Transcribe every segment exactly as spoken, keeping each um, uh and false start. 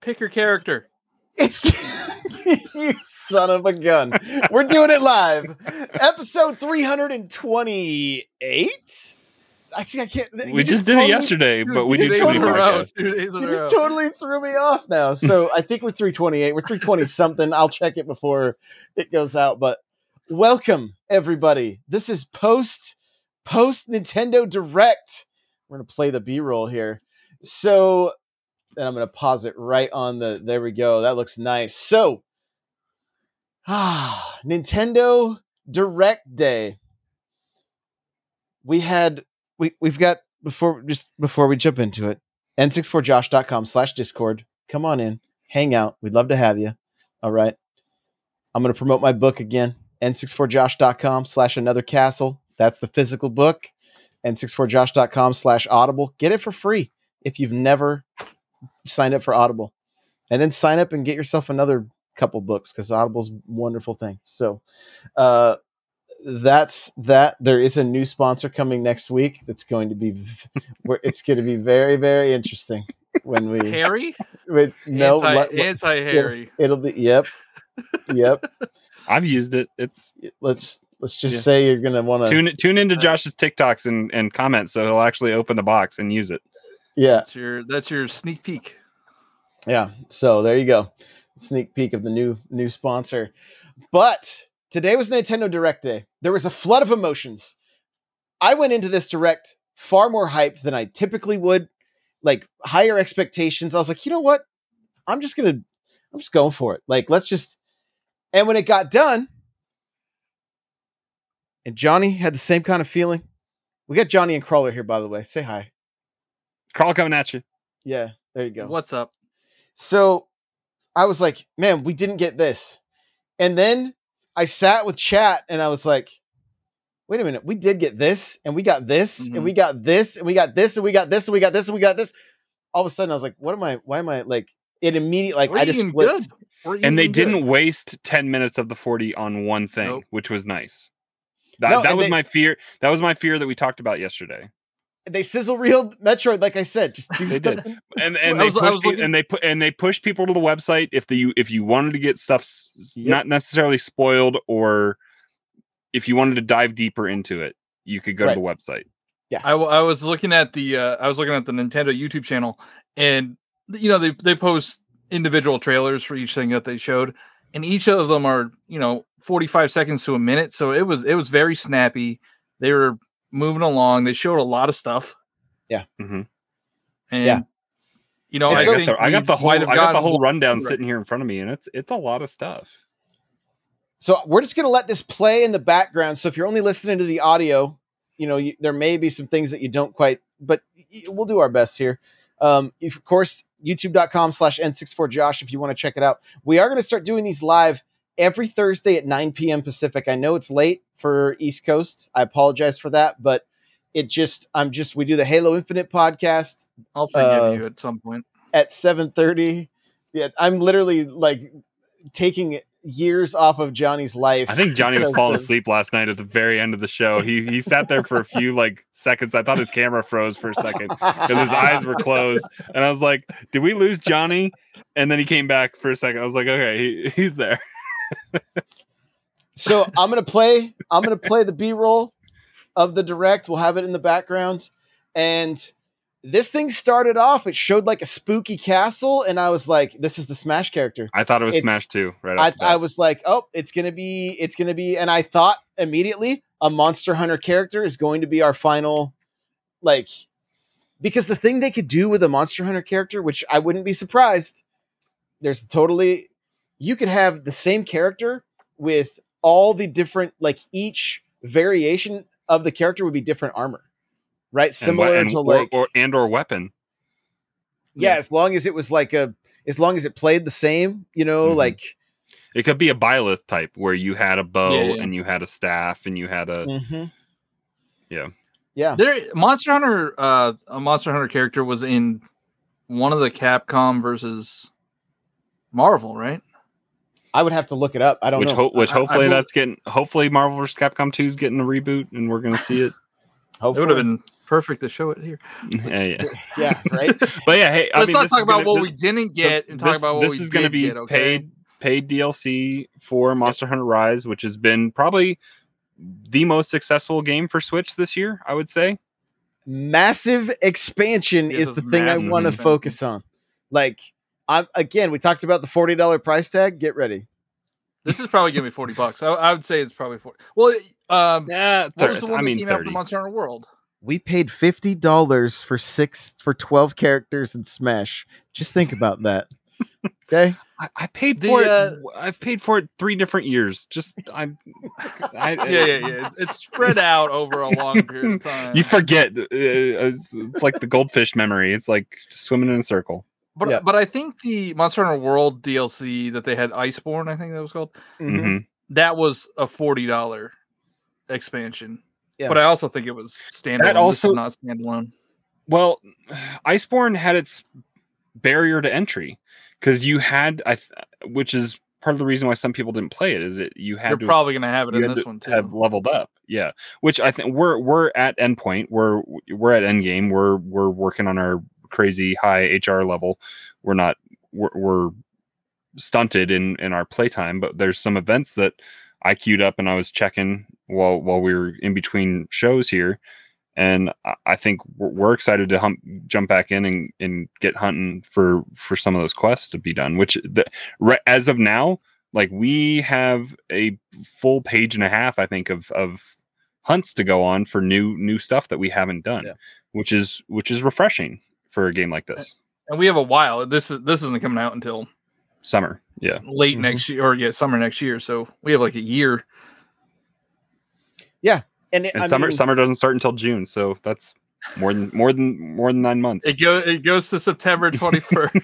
Pick your character. It's you son of a gun. We're doing it live. Episode three twenty-eight. I see. I can't. We just, just did totally, it yesterday, dude, but we did totally, two days in a row. You just totally threw me off now. So I think we're three twenty-eight. We're three twenty something. I'll check it before it goes out. But welcome everybody. This is post post Nintendo Direct. We're gonna play the B-roll here. So, and I'm gonna pause it right on the. There we go. That looks nice. So, ah, Nintendo Direct Day. We had. We, we've got, before just before we jump into it, n sixty-four josh dot com slash discord. Come on in. Hang out. We'd love to have you. All right. I'm going to promote my book again. n sixty-four josh dot com slash another castle. That's the physical book. n sixty-four josh dot com slash audible. Get it for free if you've never signed up for Audible. And then sign up and get yourself another couple books because Audible's a wonderful thing. So, uh, that's that. There is a new sponsor coming next week. That's going to be, v- where it's going to be very, very interesting when we Harry. With, no, anti Harry. It, it'll be yep, yep. I've used it. It's let's let's just yeah. say you're going to want to tune tune into Josh's TikToks and and comment, so he'll actually open the box and use it. Yeah, that's your that's your sneak peek. Yeah. So there you go, sneak peek of the new new sponsor, but. Today was Nintendo Direct Day. There was a flood of emotions. I went into this Direct far more hyped than I typically would, like higher expectations. I was like, you know what? I'm just going to, I'm just going for it. Like, let's just, and when it got done, and Johnny had the same kind of feeling. We got Johnny and Crawler here, by the way. Say hi. Crawler coming at you. Yeah, there you go. What's up? So I was like, man, we didn't get this. And then I sat with chat and I was like, wait a minute, we did get this and we got this mm-hmm. and we got this and we got this and we got this and we got this and we got this. All of a sudden I was like, what am I, why am I like it immediately? Like We're I just flipped. And they didn't good. waste ten minutes of the forty on one thing, nope. which was nice. That, no, that was they, my fear. That was my fear that we talked about yesterday. They sizzle reeled Metroid. Like I said, just do they stuff. Did. And, and, well, they was, pushed, looking... and they put, and they pushed people to the website. If the, if you wanted to get stuff yep. not necessarily spoiled, or if you wanted to dive deeper into it, you could go right. to the website. Yeah. I, w- I was looking at the, uh, I was looking at the Nintendo YouTube channel, and you know, they, they post individual trailers for each thing that they showed, and each of them are, you know, forty-five seconds to a minute. So it was, it was very snappy. They were moving along. They showed a lot of stuff. Yeah. Mm-hmm. And yeah. you know, I, so, got the, I got the whole I got the whole rundown sitting here in front of me, and it's it's a lot of stuff. So we're just gonna let this play in the background. So if you're only listening to the audio, you know, you, there may be some things that you don't quite, but we'll do our best here. Um, if, of course, youtube dot com slash n sixty-four josh if you want to check it out. We are gonna start doing these live every Thursday at nine p.m. Pacific. I know it's late for East Coast. I apologize for that, but it just, I'm just, we do the Halo Infinite podcast. I'll forgive uh, you at some point. At seven thirty. Yeah, I'm literally like taking years off of Johnny's life. I think Johnny was falling asleep last night at the very end of the show. He he sat there for a few like seconds. I thought his camera froze for a second because his eyes were closed. And I was like, did we lose Johnny? And then he came back for a second. I was like, okay, he, he's there. So I'm gonna play. I'm gonna play the B-roll of the Direct. We'll have it in the background. And this thing started off. It showed like a spooky castle, and I was like, "This is the Smash character." I thought it was it's, Smash two. Right. I, I was like, "Oh, it's gonna be. It's gonna be." And I thought immediately a Monster Hunter character is going to be our final, like, because the thing they could do with a Monster Hunter character, which I wouldn't be surprised. There's totally. You could have the same character with all the different, like each variation of the character would be different armor, right? Similar and, and, to like, or, or, and or weapon. Yeah, yeah. As long as it was like a, as long as it played the same, you know, mm-hmm. like it could be a Byleth type where you had a bow yeah, yeah. and you had a staff and you had a, mm-hmm. yeah. Yeah. There Monster Hunter, uh, a Monster Hunter character was in one of the Capcom versus Marvel, right? I would have to look it up. I don't which know. Ho- which hopefully I, I that's getting. Hopefully, Marvel versus. Capcom two is getting a reboot, and we're going to see it. Hopefully. It would have been perfect to show it here. Yeah, yeah, yeah right. But yeah, hey, I let's mean, not talk about gonna, what this, we didn't get and this, talk about what we did get. This is going to be get, okay? paid paid D L C for Monster Hunter Rise, which has been probably the most successful game for Switch this year. I would say. Massive expansion is the thing I want to focus on. Like, I again, we talked about the forty dollars price tag. Get ready. This is probably gonna be forty bucks. I, I would say it's probably forty. Well, um, yeah, what was the one I that mean, came thirty out from Monster Hunter World? We paid fifty dollars for six for twelve characters in Smash. Just think about that. Okay, I, I paid the, for it. Uh, I've paid for it three different years. Just I'm. I, yeah, yeah, yeah. It's spread out over a long period of time. You forget. It's, it's like the goldfish memory. It's like swimming in a circle. But yeah. but I think the Monster Hunter World D L C that they had, Iceborne, I think that was called. Mm-hmm. That was a forty dollars expansion. Yeah. But I also think it was standalone. That also, this is not standalone. Well, Iceborne had its barrier to entry. Because you had, I, th- which is part of the reason why some people didn't play it, is it you had. You're to, probably going to have it in this to one too. Have leveled up, yeah. Which I think we're we're at endpoint. We're we're at endgame. We're we're working on our crazy high H R level. We're not we're, we're stunted in, in our playtime, but there's some events that I queued up and I was checking while while we were in between shows here, and I think we're excited to hump, jump back in and, and get hunting for, for some of those quests to be done, which the, re, as of now, like we have a full page and a half, I think, of, of hunts to go on for new, new stuff that we haven't done, yeah. which is, which is refreshing for a game like this. And we have a while. This is, this isn't coming out until summer. Yeah. Late mm-hmm. next year or yeah, summer next year. So we have like a year. Yeah. And, it, and I summer mean, summer doesn't start until June, so that's more than more than more than nine months. It goes it goes to September twenty first.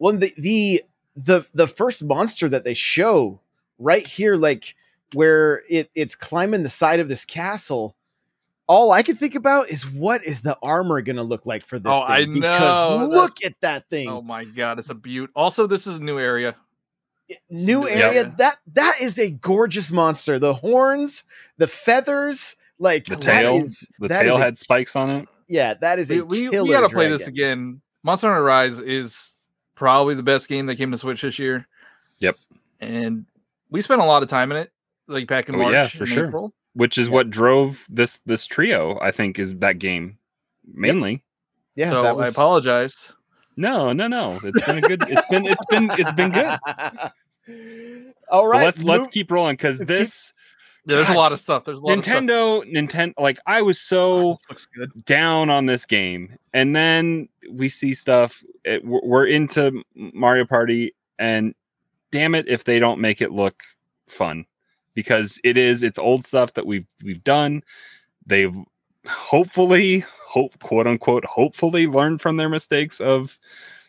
Well, the, the the the first monster that they show right here, like where it, it's climbing the side of this castle. All I can think about is what is the armor going to look like for this? Oh, thing? I know. Because look That's, at that thing. Oh my god, it's a beaut. Also, this is a new area. New area yep. that that is a gorgeous monster. The horns, the feathers, like the tail. Is, the tail had a, spikes on it. Yeah, that is a we, killer. We gotta play dragon. This again. Monster Hunter Rise is probably the best game that came to Switch this year. Yep, and we spent a lot of time in it, like back in oh, March, yeah, for sure. April. Which is yep. what drove this this trio. I think is that game mainly. Yep. Yeah, so that was... I apologize. No, no, no. It's been a good. It's been. It's been. It's been good. All right. Well, let's move. let's keep rolling because this. Yeah, there's God, a lot of stuff. There's a lot Nintendo, of stuff. Nintendo. Like I was so oh, down on this game, and then we see stuff. It, we're into Mario Party, and damn it, if they don't make it look fun, because it is. It's old stuff that we've we've done. They've hopefully. Hope, quote unquote, hopefully learn from their mistakes of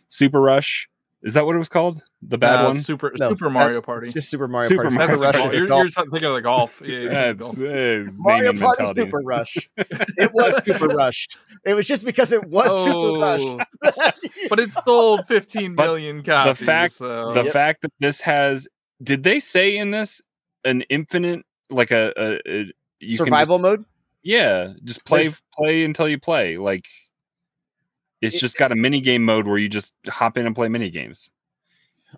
Super Rush. Is that what it was called? The bad uh, one? Super no, Super Mario that, Party. It's just Super Mario Super Party. Mario Super Rush is you're, you're thinking of the golf. Yeah, yeah, golf. Uh, Mario Party Super Rush. It was Super Rushed. It was just because it was oh, Super Rush. But it sold fifteen million but copies. The fact, so. the yep. fact that this has, did they say in this an infinite, like a, a, a you survival can, mode? Yeah, just play There's, play until you play. Like it's it, just got a mini game mode where you just hop in and play mini games.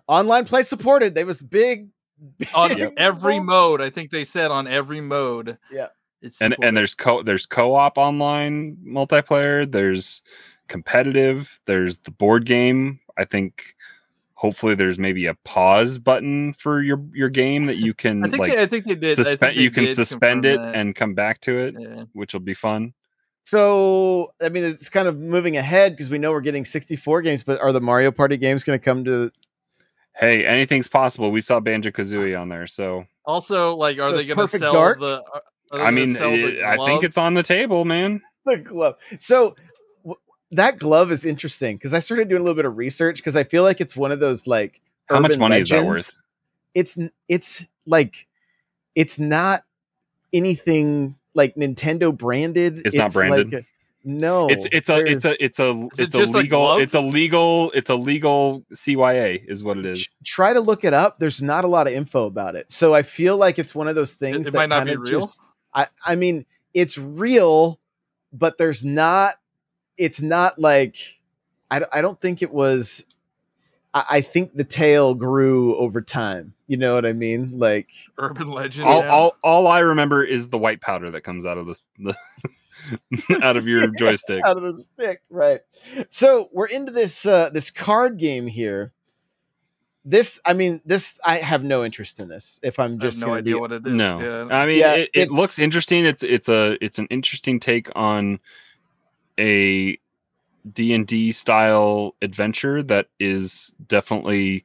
Online play supported. They was big, big on yep. every mode. I think they said on every mode. Yeah. It's and supported. and there's co there's co-op online multiplayer, there's competitive, there's the board game. I think hopefully there's maybe a pause button for your, your game that you can I think like they, I think they did. Suspe- I think they you can did suspend it that. and come back to it, yeah. which will be fun. So, I mean, it's kind of moving ahead because we know we're getting sixty-four games, but are the Mario Party games going to come to... Hey, anything's possible. We saw Banjo-Kazooie on there, so... Also, like, are so they going to sell dark? the... I mean, it, the I think it's on the table, man. The glove. So... That glove is interesting because I started doing a little bit of research because I feel like it's one of those like how much money legends. Is that worth? It's it's like it's not anything like Nintendo branded. It's, it's not branded. Like a, No, it's it's a it's a it's a it's it a legal like it's a legal it's a legal C Y A is what it is. Try to look it up. There's not a lot of info about it, so I feel like it's one of those things it, it that might not be real. Just, I I mean it's real, but there's not. It's not like I I don't think it was. I, I think the tale grew over time. You know what I mean? Like urban legend. All, all, all I remember is the white powder that comes out of the. the out of your yeah, joystick out of the stick, right? So we're into this uh this card game here. This I mean this I have no interest in this if I'm just I have no idea be, what it is. No yeah. I mean yeah, it, it looks interesting. It's it's a it's an interesting take on a D and D style adventure that is definitely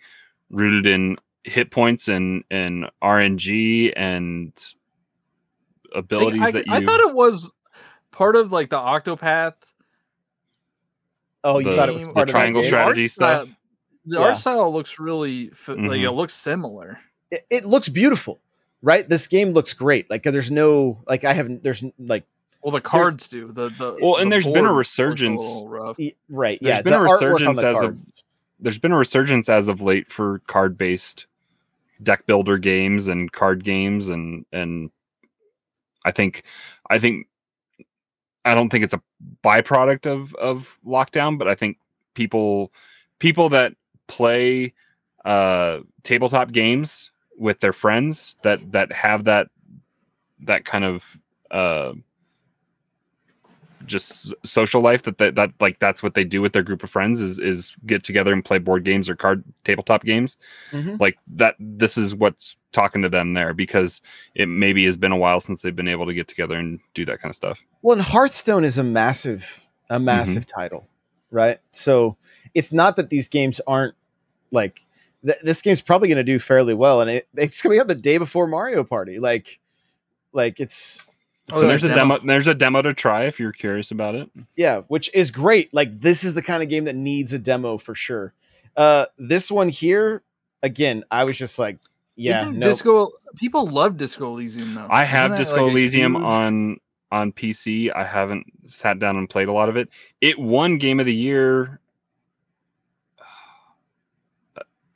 rooted in hit points and and R N G and abilities. I, I, that you I thought it was part of like the Octopath. Oh, you the, thought it was part the of Triangle Strategy art, stuff. Uh, the yeah. art style looks really f- mm-hmm. like it looks similar. It, it looks beautiful, right? This game looks great. Like there's no like I haven't there's like well the cards do the the well and the there's been a resurgence a e- right yeah there's been the a resurgence as of there's been a resurgence as of late for card based deck builder games and card games and and I think I think. I don't think it's a byproduct of, of lockdown, but I think people people that play uh, tabletop games with their friends that that have that that kind of uh, just social life that, that that like that's what they do with their group of friends is is get together and play board games or card tabletop games. Mm-hmm. Like that. This is what's talking to them there because it maybe has been a while since they've been able to get together and do that kind of stuff. Well, and Hearthstone is a massive, a massive mm-hmm. title, right? So it's not that these games aren't like th- this game's probably going to do fairly well, and it, it's coming out the day before Mario Party. Like, like it's so oh, there's, there's a demo. demo. There's a demo to try if you're curious about it. Yeah, which is great. Like this is the kind of game that needs a demo for sure. Uh, this one here, again, I was just like. Yeah, Isn't nope. Disco people love Disco Elysium though. I have Disco like Elysium huge... on on P C. I haven't sat down and played a lot of it. It won Game of the Year,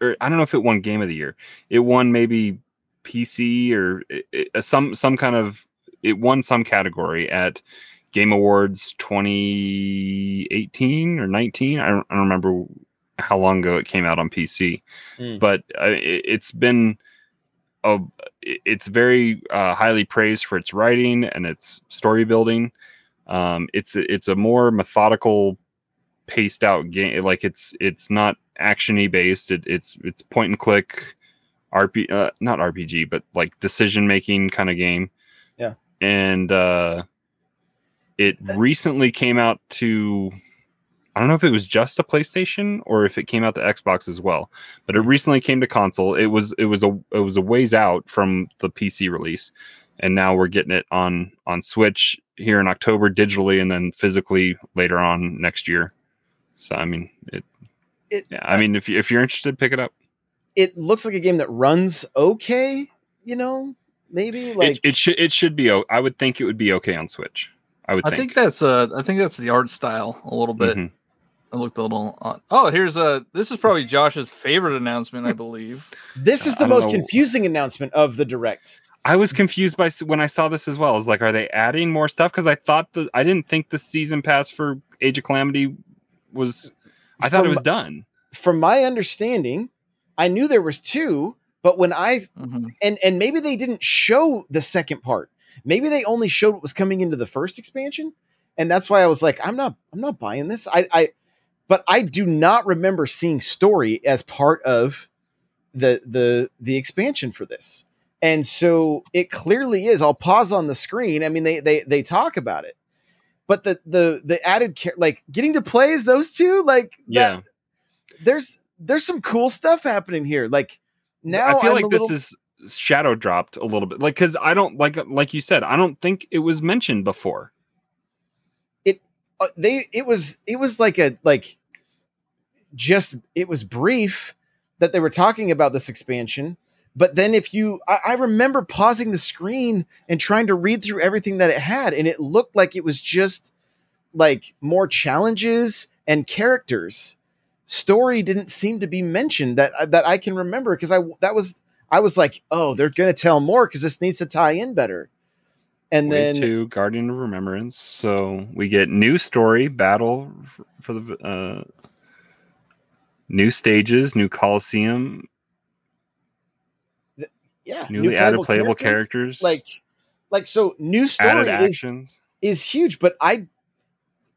or I don't know if it won Game of the Year. It won maybe P C or it, it, some some kind of it won some category at Game Awards twenty eighteen or nineteen. I don't, I don't remember how long ago it came out on P C, mm. but uh, it, it's been. A, it's very uh, highly praised for its writing and its story building. Um, it's it's a more methodical, paced out game. Like it's it's not actiony based. It, it's it's point and click, R P uh, not R P G, but like decision making kind of game. Yeah, and uh, it recently came out to. I don't know if it was just a PlayStation or if it came out to Xbox as well, but it recently came to console. It was it was a it was a ways out from the P C release, and now we're getting it on on Switch here in October digitally, and then physically later on next year. So I mean, it. it yeah, I mean, if you, if you're interested, pick it up. It looks like a game that runs okay. You know, maybe like it, it should it should be. I would think it would be okay on Switch. I would. I think, think that's uh I think that's the art style a little bit. Mm-hmm. I looked a little on. Oh, here's a. This is probably Josh's favorite announcement, I believe. This is the uh, most confusing announcement of the direct. I was confused by when I saw this as well. I was like, are they adding more stuff? Because I thought the I didn't think the season pass for Age of Calamity was. I thought from, it was done. From my understanding, I knew there was two, but when I mm-hmm. and and maybe they didn't show the second part. Maybe they only showed what was coming into the first expansion, and that's why I was like, I'm not I'm not buying this. I I. But I do not remember seeing story as part of the the the expansion for this. And so it clearly is. I'll pause on the screen. I mean, they they they talk about it. But the the the added care, like getting to play is those two, like yeah. That, there's there's some cool stuff happening here. Like now I feel I'm like a little... this is shadow dropped a little bit. Like cuz I don't like like you said, I don't think it was mentioned before. They it was it was like a like just it was brief that they were talking about this expansion, but then if you I, I remember pausing the screen and trying to read through everything that it had, and it looked like it was just like more challenges and characters. Story didn't seem to be mentioned that that I can remember, because I that was I was like, oh, they're going to tell more because this needs to tie in better. And Wave then two, Guardian of Remembrance. So we get new story, battle for the uh, new stages, new Coliseum. The, yeah, newly new added playable characters. characters. Like, like so, new story is, is huge, but I.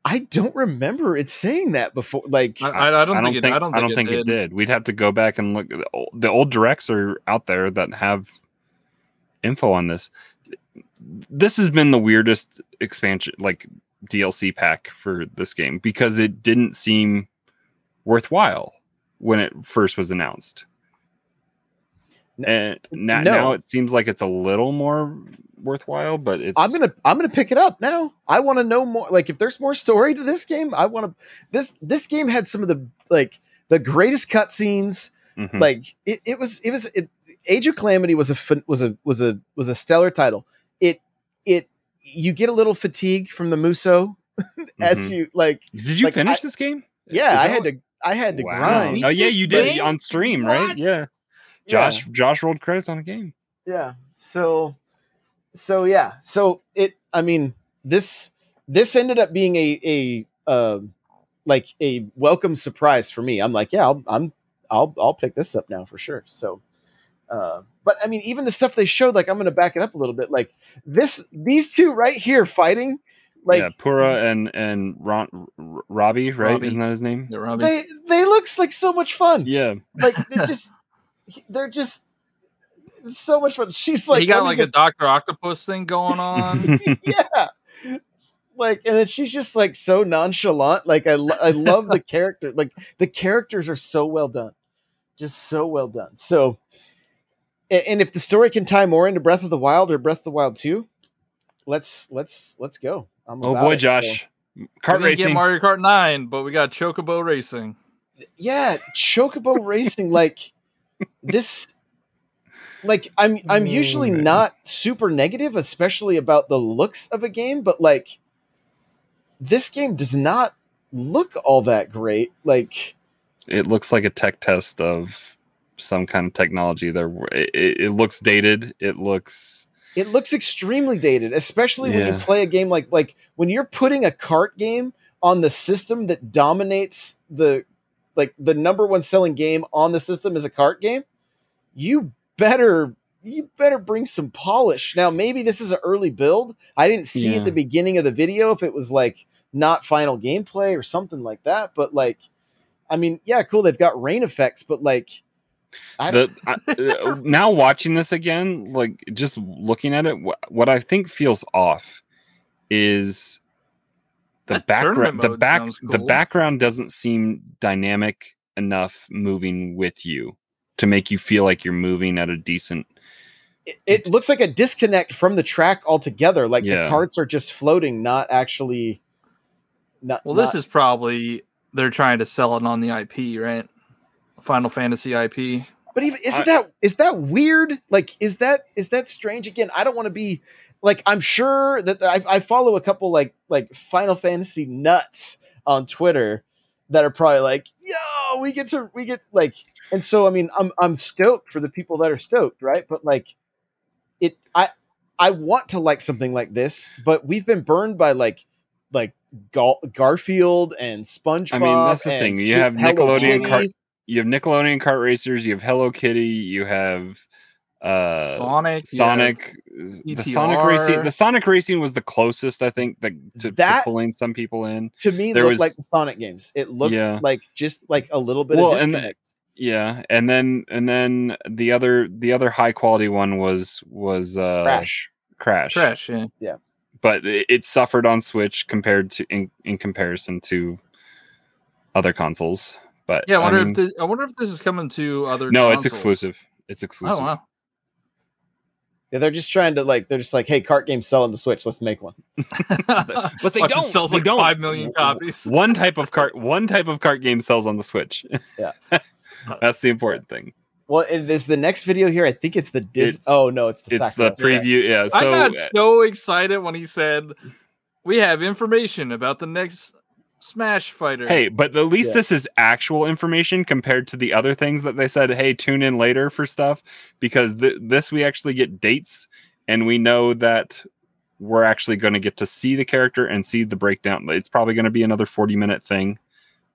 I don't remember it saying that before. Like, I, I don't think I don't think, think it did. did. We'd have to go back and look. The old, the old directs are out there that have info on this. This has been the weirdest expansion, like D L C pack for this game, because it didn't seem worthwhile when it first was announced. No, and now, no. now it seems like it's a little more worthwhile, but it's I'm gonna I'm gonna pick it up now. I want to know more. Like, if there's more story to this game, I want to. This this game had some of the like the greatest cutscenes. Mm-hmm. Like it, it was it was it, Age of Calamity was a was a was a was a stellar title. It it you get a little fatigue from the Muso as mm-hmm. you like. Did you like, finish I, this game? Yeah, I had what? to. I had to wow. grind. Oh yeah, you did on stream, what? right? Yeah. Josh, yeah. Josh rolled credits on a game. Yeah. So, so yeah. So it, I mean, this, this ended up being a, a, uh, like a welcome surprise for me. I'm like, yeah, I'll, I'm, I'll, I'll pick this up now for sure. So, uh, but I mean, even the stuff they showed, like, I'm going to back it up a little bit. Like this, these two right here fighting, like yeah, Pura and, and Ron, Robbie, right? Robbie. Isn't that his name? Yeah, Robbie. They, they looks like so much fun. Yeah. Like they just, they're just so much fun. She's like, he got like just... a Doctor Octopus thing going on. Yeah. Like, and then she's just like so nonchalant. Like, I, lo- I love the character. Like, the characters are so well done. Just so well done. So, and, and if the story can tie more into Breath of the Wild or Breath of the Wild two, let's, let's, let's go. I'm oh boy, it, Josh. So. Kart we racing. Get Mario Kart nine, but we got Chocobo Racing. Yeah. Chocobo Racing. Like, this, like, I'm I'm usually not super negative, especially about the looks of a game, but like this game does not look all that great. Like, it looks like a tech test of some kind of technology. There, it, it looks dated. It looks it looks extremely dated, especially yeah. when you play a game like like when you're putting a kart game on the system that dominates the. Like the number one selling game on the system is a kart game. You better, you better bring some polish. Now, maybe this is an early build. I didn't see yeah. at the beginning of the video if it was like not final gameplay or something like that. But like, I mean, yeah, cool. They've got rain effects, but like, I, the, I uh, now watching this again, like just looking at it, wh- what I think feels off is. The that background, the back, cool. the background doesn't seem dynamic enough, moving with you to make you feel like you're moving at a decent. It, it looks like a disconnect from the track altogether. Like yeah. the carts are just floating, not actually. Not well. Not... This is probably they're trying to sell it on the I P, right? Final Fantasy I P. But even isn't I, that is that weird? Like, is that is that strange? Again, I don't want to be. Like, I'm sure that I, I follow a couple like like Final Fantasy nuts on Twitter that are probably like, yo, we get to we get like, and so I mean, I'm I'm stoked for the people that are stoked, right? But like, it I I want to like something like this, but we've been burned by like like Gar- Garfield and SpongeBob. I mean, that's the thing. You have Nickelodeon cart, you have Nickelodeon kart racers. You have Hello Kitty. You have. Uh, Sonic, Sonic, yeah. the Sonic racing. The Sonic racing was the closest, I think, the, to, that, to pulling some people in. To me, there looked was, like the Sonic games. It looked yeah. like just like a little bit well, of disconnect. And, yeah, and then and then the other the other high quality one was was uh, Crash, Crash, Crash. Yeah, yeah. But it, it suffered on Switch compared to in, in comparison to other consoles. But yeah, I wonder I mean, if this, I wonder if this is coming to other. No, consoles. It's exclusive. It's exclusive. Oh wow. Yeah, they're just trying to like. They're just like, hey, kart games sell on the Switch. Let's make one. But they Watch don't. It sells they like don't. Five million copies. One type of kart. One type of kart game sells on the Switch. Yeah, that's the important yeah. thing. Well, it is the next video here. I think it's the dis. It's, oh no, it's the. It's Sakura. the preview. Yeah, so, I got so excited when he said. we have information about the next Smash Fighter. Hey, but at least yeah. this is actual information compared to the other things that they said, hey, tune in later for stuff, because th- this we actually get dates, and we know that we're actually going to get to see the character and see the breakdown. It's probably going to be another forty-minute thing,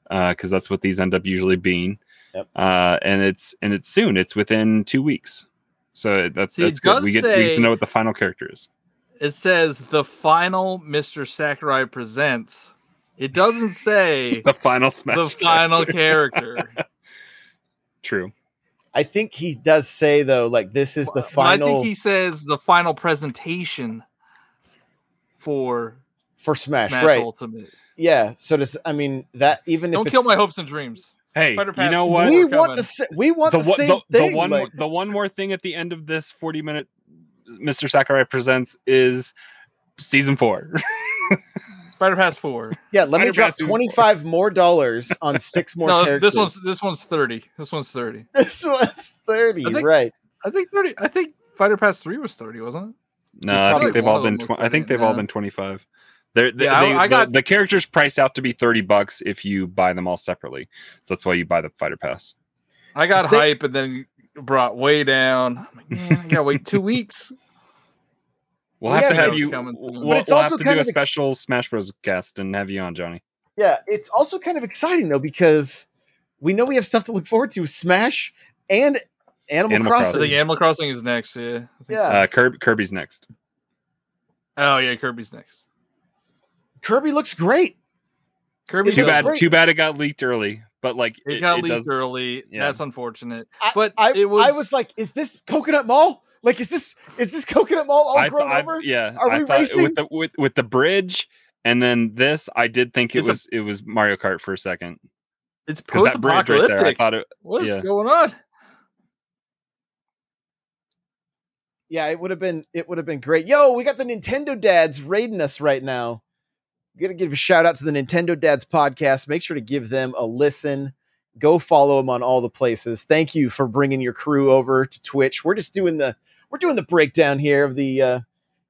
because uh, that's what these end up usually being. Yep. Uh, and it's and it's soon. It's within two weeks. So that's, see, that's good. We get, say, we get to know what the final character is. It says the final Mister Sakurai presents. It doesn't say the final Smash the character. final character. True. I think he does say, though, like, this is the final. I think he says the final presentation for for Smash, Smash right? Ultimate. Yeah. So does I mean that even don't if kill it's... my hopes and dreams. Hey, you know what? We want the sa- we want the, the same the, thing. The one, like... the one more thing at the end of this forty-minute Mister Sakurai presents is season four. Fighter Pass four. Yeah, let Fighter me drop twenty-five more dollars on six more no, characters. This one's this one's thirty. This one's thirty. This one's thirty. I think, right? I think thirty. I think Fighter Pass three was thirty, wasn't it? No, I think, all been, tw- I think they've yeah. all been. I think they've all been twenty-five. They're, they, yeah, they, I, I got, the, the characters priced out to be thirty bucks if you buy them all separately. So that's why you buy the Fighter Pass. I got so stay- hype and then brought way down. I'm like, man, I gotta wait two weeks. We'll have yeah, to have you. We'll, but it's we'll also have to kind do of a special ex- Smash Bros. Guest and have you on, Johnny. Yeah, it's also kind of exciting though, because we know we have stuff to look forward to: Smash and Animal, Animal Crossing. Crossing. I think Animal Crossing is next. Yeah, yeah. So. Uh, Kirby, Kirby's next. Oh yeah, Kirby's next. Kirby looks great. Kirby, too bad. Great. Too bad it got leaked early. But like it, it got it leaked does, early. Yeah. That's unfortunate. I, but I, it was. I was like, is this Coconut Mall? Like, is this is this Coconut Mall all I, grown I, over? Yeah, are we racing with the with, with the bridge and then this? I did think it it's was a, it was Mario Kart for a second. It's post-apocalyptic. Right there, it, what is yeah. going on? Yeah, it would have been it would have been great. Yo, we got the Nintendo Dads raiding us right now. We're gonna give a shout out to the Nintendo Dads podcast. Make sure to give them a listen. Go follow them on all the places. Thank you for bringing your crew over to Twitch. We're just doing the we're doing the breakdown here of the uh,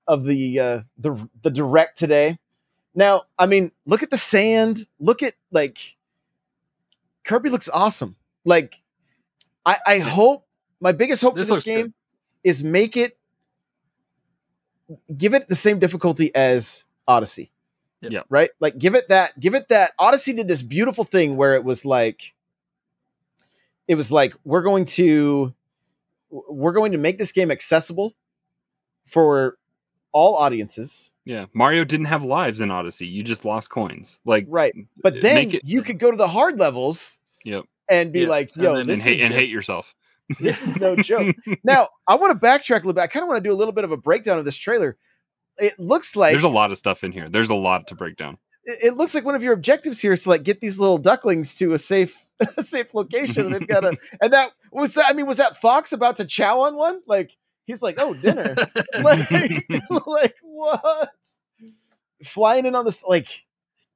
of the uh, the the direct today. Now, I mean, look at the sand. Look at like Kirby looks awesome. Like, I, I hope my biggest hope this for this game good. is make it give it the same difficulty as Odyssey. Yeah. Right. Like, give it that. Give it that. Odyssey did this beautiful thing where it was like. It was like we're going to we're going to make this game accessible for all audiences. Yeah, Mario didn't have lives in Odyssey. You just lost coins. Like, right. But then it, you could go to the hard levels. Yep. And be yep. like, yo, and this and hate, is and hate yourself. This is no joke. Now, I want to backtrack a little bit. I kind of want to do a little bit of a breakdown of this trailer. It looks like there's a lot of stuff in here. There's a lot to break down. It looks like one of your objectives here is to like get these little ducklings to a safe, a safe location. And they've got a, and that was that, I mean, was that Fox about to chow on one? Like, he's like, oh, dinner. like, like what? Flying in on this. Like,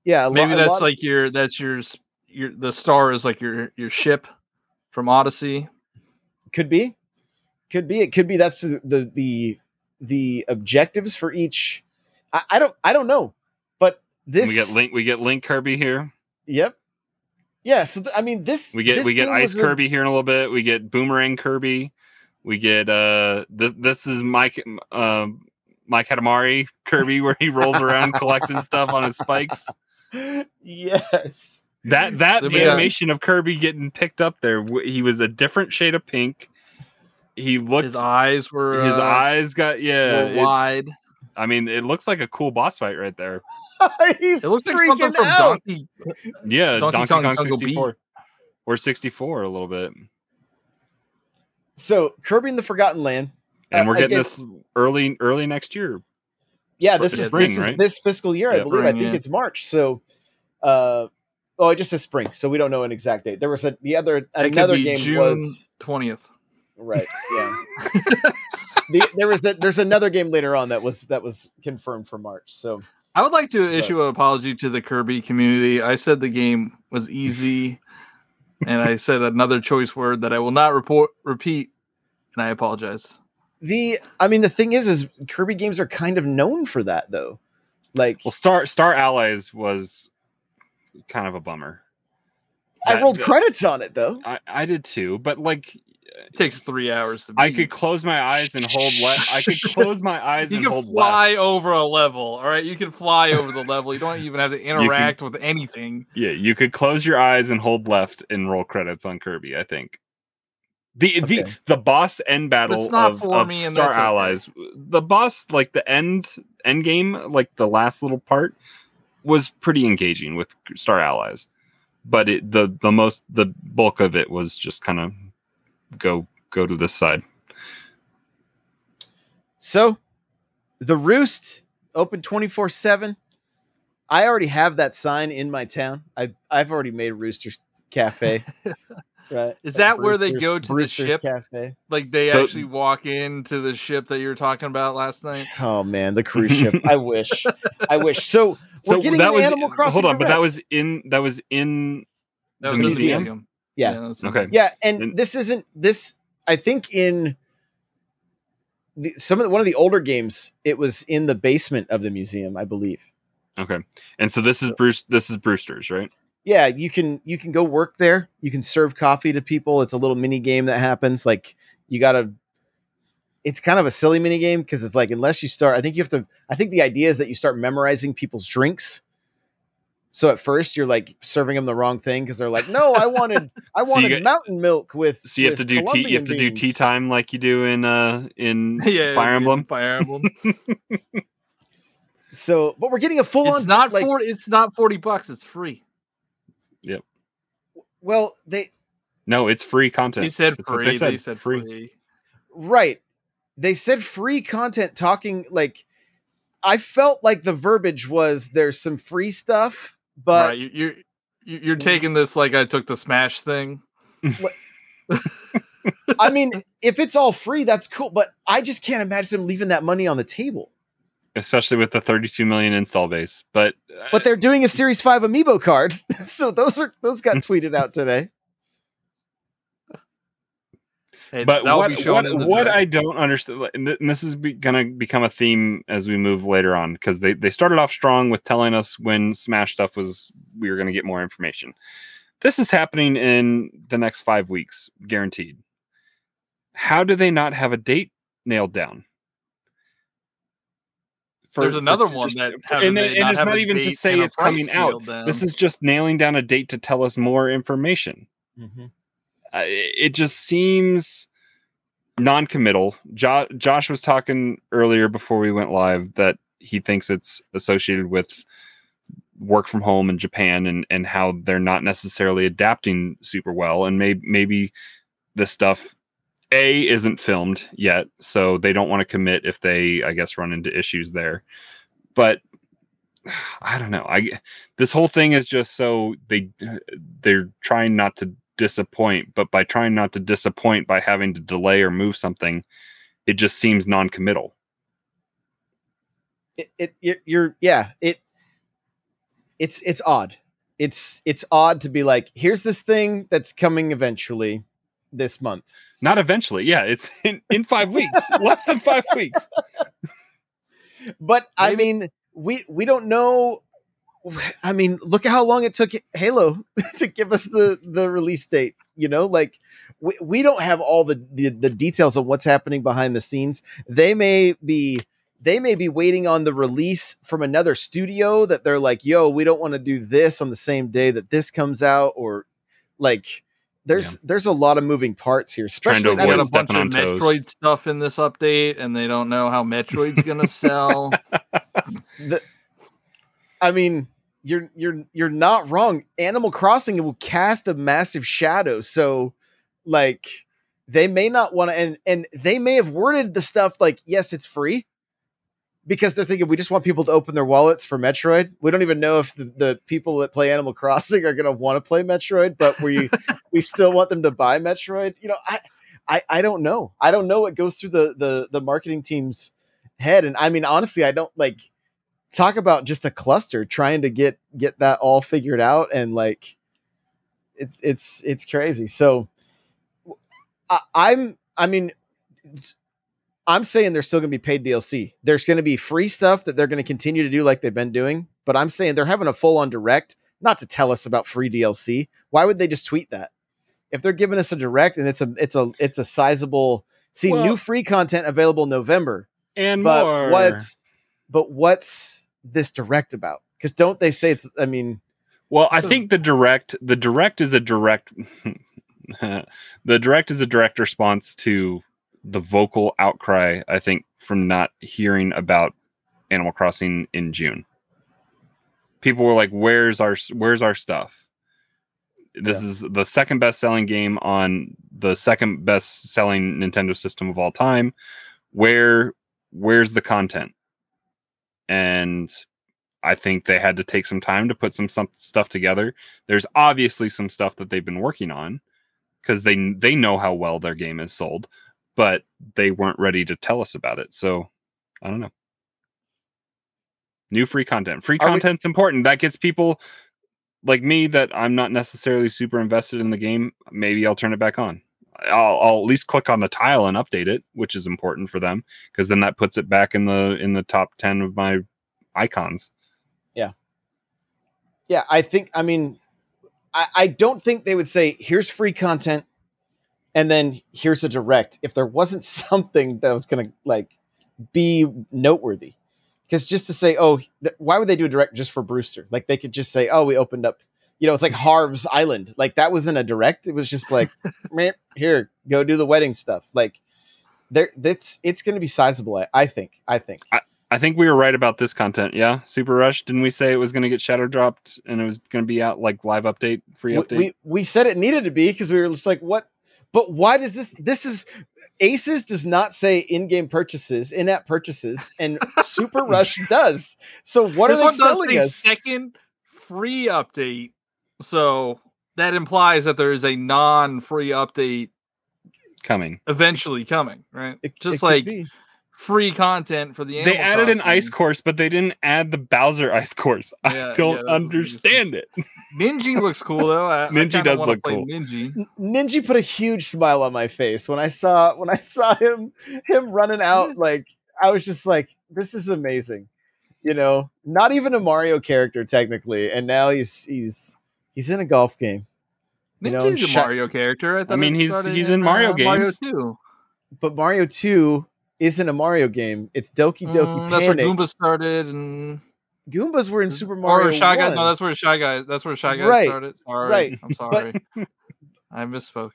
yeah. A Maybe lo- that's a lot like of- your, that's your, your, the star is like your, your ship from Odyssey. Could be, could be, it could be. That's the, the, the, the objectives for each. I, I don't, I don't know. This we get Link, we get Link Kirby here. Yep. Yeah. So th- I mean, this we get this we get Ice Kirby a... here in a little bit. We get Boomerang Kirby. We get uh, th- this is Mike uh, Mike Katamari Kirby, where he rolls around collecting stuff on his spikes. Yes. That that so, animation yeah. of Kirby getting picked up there. W- he was a different shade of pink. He looked. His eyes were. His uh, eyes got yeah were wide. It, I mean, it looks like a cool boss fight right there. He's it looks like something from out. Donkey. Yeah, Donkey, Donkey Kong, Kong sixty-four Beat. Or sixty-four a little bit. So Kirby in the Forgotten Land, and uh, we're getting guess, this early, early next year. Yeah, this is spring, this right? is this fiscal year, yeah, I believe. Spring, I think yeah. it's March. So, uh, oh, it just says spring, so we don't know an exact date. There was a the other another game June was twentieth. Right. Yeah. the, there was a, there's another game later on that was that was confirmed for March. So. I would like to issue an apology to the Kirby community. I said the game was easy, and I said another choice word that I will not report, repeat, and I apologize. The, I mean, the thing is, is Kirby games are kind of known for that, though. Like, well, Star Star Allies was kind of a bummer. That, I rolled credits on it though. I, I did too, but like, it takes three hours to beat. I could close my eyes and hold left. I could close my eyes and hold left. You can fly left. over a level, all right? You can fly over the level. You don't even have to interact can, with anything. Yeah, you could close your eyes and hold left and roll credits on Kirby, I think. The okay. the the boss end battle of, of me, Star Allies. Okay. The boss, like the end end game, like the last little part, was pretty engaging with Star Allies. But it, the the most the bulk of it was just kind of Go go to this side. So, the Roost open twenty-four seven. I already have that sign in my town. I I've already made Rooster's Cafe. Right? Is that where they go to the ship? Cafe. Like they so, actually walk into the ship that you were talking about last night. Oh man, the cruise ship. I wish. I wish. So, so we're getting that an was, Animal Crossing. Hold on, but that was in that was in that the was museum. museum. Yeah. Yeah, that's okay. Yeah, and, and this isn't this. I think in the, some of the, one of the older games, it was in the basement of the museum, I believe. Okay, and so this so, is Bruce. This is Brewster's, right? Yeah, you can you can go work there. You can serve coffee to people. It's a little mini game that happens. Like you gotta. It's kind of a silly mini game because it's like unless you start. I think you have to. I think the idea is that you start memorizing people's drinks. So at first you're like serving them the wrong thing because they're like, no, I wanted, I wanted so got, mountain milk with. So you with have to do Colombian tea. You have beans. to do tea time like you do in uh in yeah, Fire Emblem. Fire Emblem. So, but we're getting a full it's on. Not like, forty, it's not forty bucks. It's free. Yep. Well, they. No, it's free content. They said That's free. They said, they said free. free. Right. They said free content. Talking like I felt like the verbiage was there's some free stuff. But right, you're you're taking this like I took the Smash thing. I mean, if it's all free, that's cool. But I just can't imagine them leaving that money on the table, especially with the thirty-two million install base. But but they're doing a Series Five Amiibo card, so those are those got tweeted out today. Hey, but what what, what I don't understand, and this is be, gonna become a theme as we move later on, because they, they started off strong with telling us when Smash stuff was we were gonna get more information. This is happening in the next five weeks, guaranteed. How do they not have a date nailed down? For, There's another for, one just, that for, and, and, and it's not even to say it's coming out. Down. This is just nailing down a date to tell us more information. Mm-hmm. It just seems non-committal. Jo- Josh was talking earlier before we went live that he thinks it's associated with work from home in Japan and, and how they're not necessarily adapting super well. And may- maybe this stuff, A, isn't filmed yet, so they don't want to commit if they, I guess, run into issues there. But I don't know. I this whole thing is just so they they're trying not to disappoint, but by trying not to disappoint by having to delay or move something, it just seems non-committal. It, it you're, you're yeah it it's it's odd. It's it's odd to be like, here's this thing that's coming eventually this month. Not eventually, yeah. It's in, in five weeks, less than five weeks. But Maybe. I mean, we we don't know. I mean, look at how long it took Halo to give us the, the release date. You know, like we, we don't have all the, the, the details of what's happening behind the scenes. They may be they may be waiting on the release from another studio that they're like, yo, we don't want to do this on the same day that this comes out. Or like there's yeah. there's a lot of moving parts here. Especially got a bunch of Metroid toes. stuff in this update, and they don't know how Metroid's going to sell. the, I mean. You're you're you're not wrong. Animal Crossing, it will cast a massive shadow. So, like, they may not want to, and and they may have worded the stuff like, yes, it's free, because they're thinking we just want people to open their wallets for Metroid. We don't even know if the, the people that play Animal Crossing are going to want to play Metroid, but we we still want them to buy Metroid. You know, I I I don't know. I don't know what goes through the the the marketing team's head. And I mean, honestly, I don't like. Talk about just a cluster trying to get get that all figured out, and like it's it's it's crazy. So I, I'm I mean I'm saying there's still going to be paid D L C. There's going to be free stuff that they're going to continue to do like they've been doing. But I'm saying they're having a full on direct, not to tell us about free D L C. Why would they just tweet that? If they're giving us a direct and it's a it's a it's a sizable see well, new free content available November and but more. What's but what's this direct about? Because don't they say it's? I mean, well, I so, think the direct the direct is a direct the direct is a direct response to the vocal outcry, I think, from not hearing about Animal Crossing in June. People were like, where's our, where's our stuff? This yeah. is the second best selling game on the second best selling Nintendo system of all time. Where, where's the content? And I think they had to take some time to put some, some stuff together. There's obviously some stuff that they've been working on because they, they know how well their game is sold, but they weren't ready to tell us about it. So I don't know. New free content. Free Are content's we- important. That gets people like me that I'm not necessarily super invested in the game. Maybe I'll turn it back on. I'll, I'll at least click on the tile and update it, which is important for them because then that puts it back in the in the top ten of my icons. Yeah. Yeah, I think, I mean, I, I don't think they would say, here's free content and then here's a direct. If there wasn't something that was going to like be noteworthy. Because just to say, oh, th- why would they do a direct just for Brewster? Like they could just say, oh, we opened up, you know, it's like Harv's Island. Like that wasn't a direct. It was just like, man, here, go do the wedding stuff. Like there, that's it's going to be sizable. I, I think. I think. I, I think we were right about this content. Yeah, Super Rush. Didn't we say it was going to get shadow dropped and it was going to be out like live update, free update? We we, we said it needed to be because we were just like, what? But why does this, this is, Aces does not say in-game purchases, in-app purchases, and Super Rush does. So what this are they selling does us? This one does a second free update, so that implies that there is a non-free update coming. Eventually coming, right? It, Just it like free content for the Animal They added Crossing. An ice course, but they didn't add the Bowser ice course. Yeah, I don't yeah, understand it. Minji looks cool though. I, Minji I does look cool. Minji. Minji put a huge smile on my face when I saw when I saw him him running out. Like I was just like, this is amazing. You know, not even a Mario character technically, and now he's he's he's in a golf game. You Minji's know, a sh- Mario character. I, thought I mean, he's he's in, in Mario uh, games. Mario two, but Mario two isn't a Mario game. It's Doki Doki mm, Panic. That's where Goombas started, and Goombas were in Super Mario. Or Shy Guy. No, that's where Shy Guy. That's where Shy Guy right. started. Sorry, right. I'm sorry. I misspoke.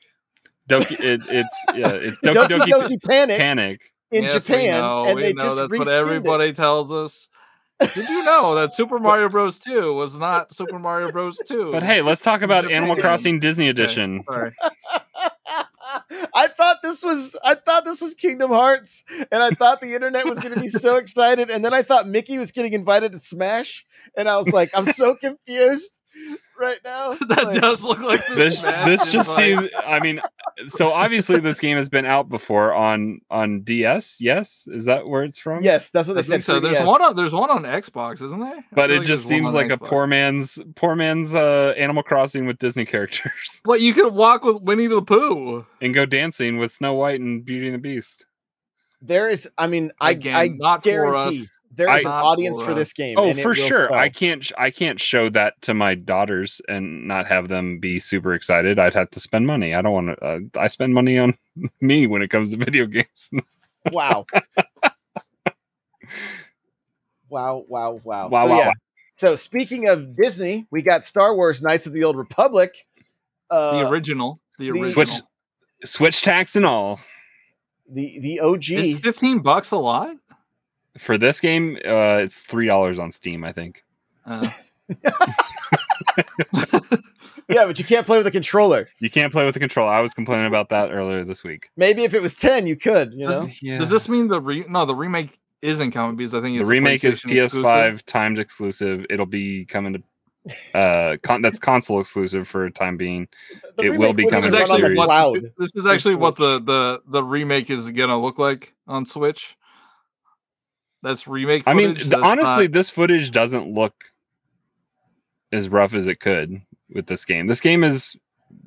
Doki. It, it's yeah. It's Doki Doki, Doki, Doki Panic. Panic in yes, Japan, know, and they know. just that's what everybody it. tells us. Did you know that Super Mario Bros. two was not Super Mario Bros. two? But hey, let's talk about Animal Crossing Disney Edition. Okay, sorry. I thought this was I thought this was Kingdom Hearts, and I thought the internet was going to be so excited, and then I thought Mickey was getting invited to Smash, and I was like, I'm so confused right now. That like, does look like this. This, this just like... seems. I mean, so obviously this game has been out before on on D S. Yes, is that where it's from? Yes, that's what they I said. So there's D S. one on there's one on Xbox, isn't there? But it like just seems like Xbox. a poor man's poor man's uh, Animal Crossing with Disney characters. Well, you could walk with Winnie the Pooh and go dancing with Snow White and Beauty and the Beast. There is. I mean, I Again, I not guarantee. For us. There is I, an audience for this game. Oh, and for sure. Sell. I can't sh- I can't show that to my daughters and not have them be super excited. I'd have to spend money. I don't want to. Uh, I spend money on me when it comes to video games. Wow. wow. Wow. Wow. Wow. So, wow, yeah. wow. So speaking of Disney, we got Star Wars Knights of the Old Republic. Uh, the original. The original. Switch, switch tax and all. The the O G. Is fifteen bucks a lot? For this game, uh, it's three dollars on Steam, I think. Uh. Yeah, but you can't play with a controller. You can't play with a controller. I was complaining about that earlier this week. Maybe if it was ten, you could. You know. Does, yeah. does this mean the re- no? The remake isn't coming because I think it's the remake is P S five timed exclusive. It'll be coming to. uh con- that's console exclusive for a time being. The it will be coming to Series. What, this is actually what the, the the remake is gonna look like on Switch. That's remake footage. I mean, th- honestly, not... this footage doesn't look as rough as it could with this game. This game is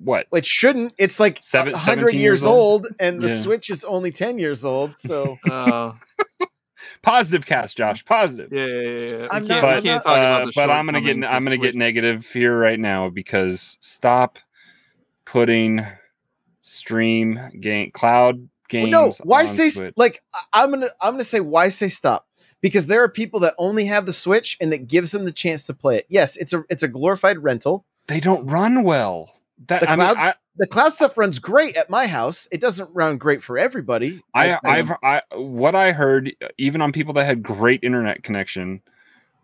what? It shouldn't. It's like Seven, one hundred years old, old and the yeah. Switch is only ten years old. So uh, positive cast, Josh. Positive. Yeah, yeah, yeah. I'm not, but, I'm not, but, uh, but I'm gonna get I'm gonna get negative here right now because stop putting stream game cloud games. Well, no, why on say Switch. Like I'm gonna I'm gonna say why say stop. Because there are people that only have the Switch and that gives them the chance to play it. Yes, it's a it's a glorified rental. They don't run well. That, the, I cloud, mean, I, the cloud stuff runs great at my house. It doesn't run great for everybody. I, I, I've I, what I heard, even on people that had great internet connection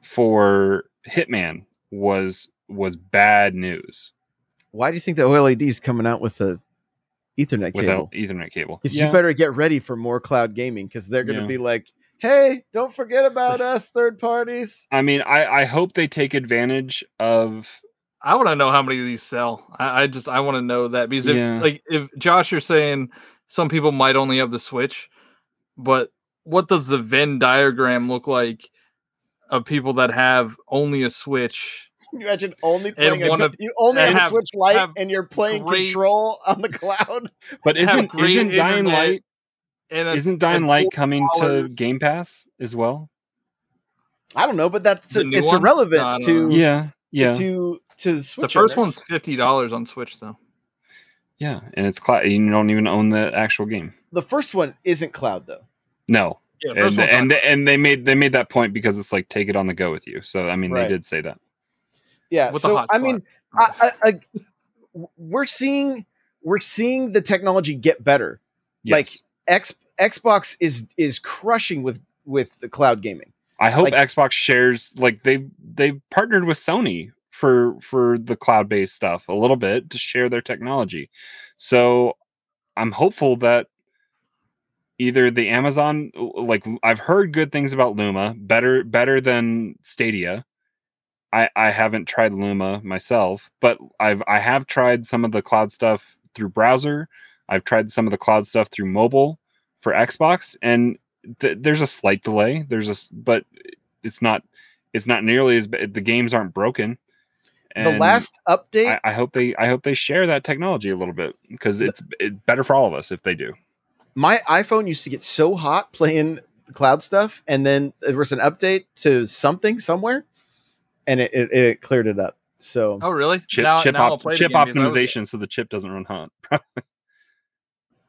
for Hitman, was was bad news. Why do you think the OLED's coming out with a Ethernet Without cable? Ethernet cable. Yeah. You better get ready for more cloud gaming because they're going to yeah. be like, hey, don't forget about us, third parties. I mean, I, I hope they take advantage of. I want to know how many of these sell. I, I just I want to know that because if yeah. like if Josh, you're saying some people might only have the Switch, but what does the Venn diagram look like of people that have only a Switch? Can you imagine only playing a, of, you only have, have a Switch Lite and you're playing great, Control on the cloud? But isn't isn't Dying Light? And a, Isn't Dying Light coming to Game Pass as well? I don't know, but that's a, it's one? irrelevant to yeah, yeah. to to Switch. The first owners. one's fifty dollars on Switch though. Yeah, and it's cloud. You don't even own the actual game. The first one isn't cloud though. No, yeah, and the, and the, and they made they made that point because it's like take it on the go with you. So I mean, right. they did say that. Yeah. With so I spot. mean, I, I, I, we're seeing we're seeing the technology get better. Yes. Like. X, Xbox is is crushing with with the cloud gaming. I hope like, Xbox shares like they they've partnered with Sony for for the cloud based stuff a little bit to share their technology. So I'm hopeful that either the Amazon like I've heard good things about Luma, better better than Stadia. I I haven't tried Luma myself, but I've I have tried some of the cloud stuff through browser. I've tried some of the cloud stuff through mobile for Xbox, and th- there's a slight delay. There's a, but it's not, it's not nearly as the games aren't broken. And the last update, I, I hope they, I hope they share that technology a little bit because it's, it's better for all of us if they do. My iPhone used to get so hot playing cloud stuff, and then there was an update to something somewhere, and it, it, it cleared it up. So oh really? Chip, now, chip, now op- chip optimization, so the chip doesn't run hot.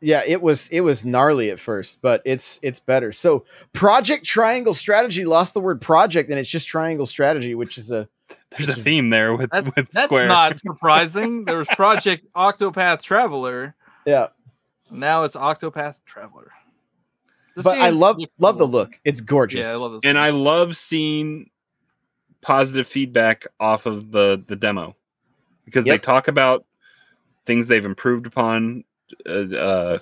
Yeah, it was it was gnarly at first, but it's it's better. So Project Triangle Strategy lost the word project, and it's just Triangle Strategy, which is a there's a theme there with that's, with that's Square. That's not surprising. There was Project Octopath Traveler. Yeah, now it's Octopath Traveler. This but I love love cool. the look. It's gorgeous. Yeah, I love this. And look. I love seeing positive feedback off of the the demo because yep. they talk about things they've improved upon. Uh,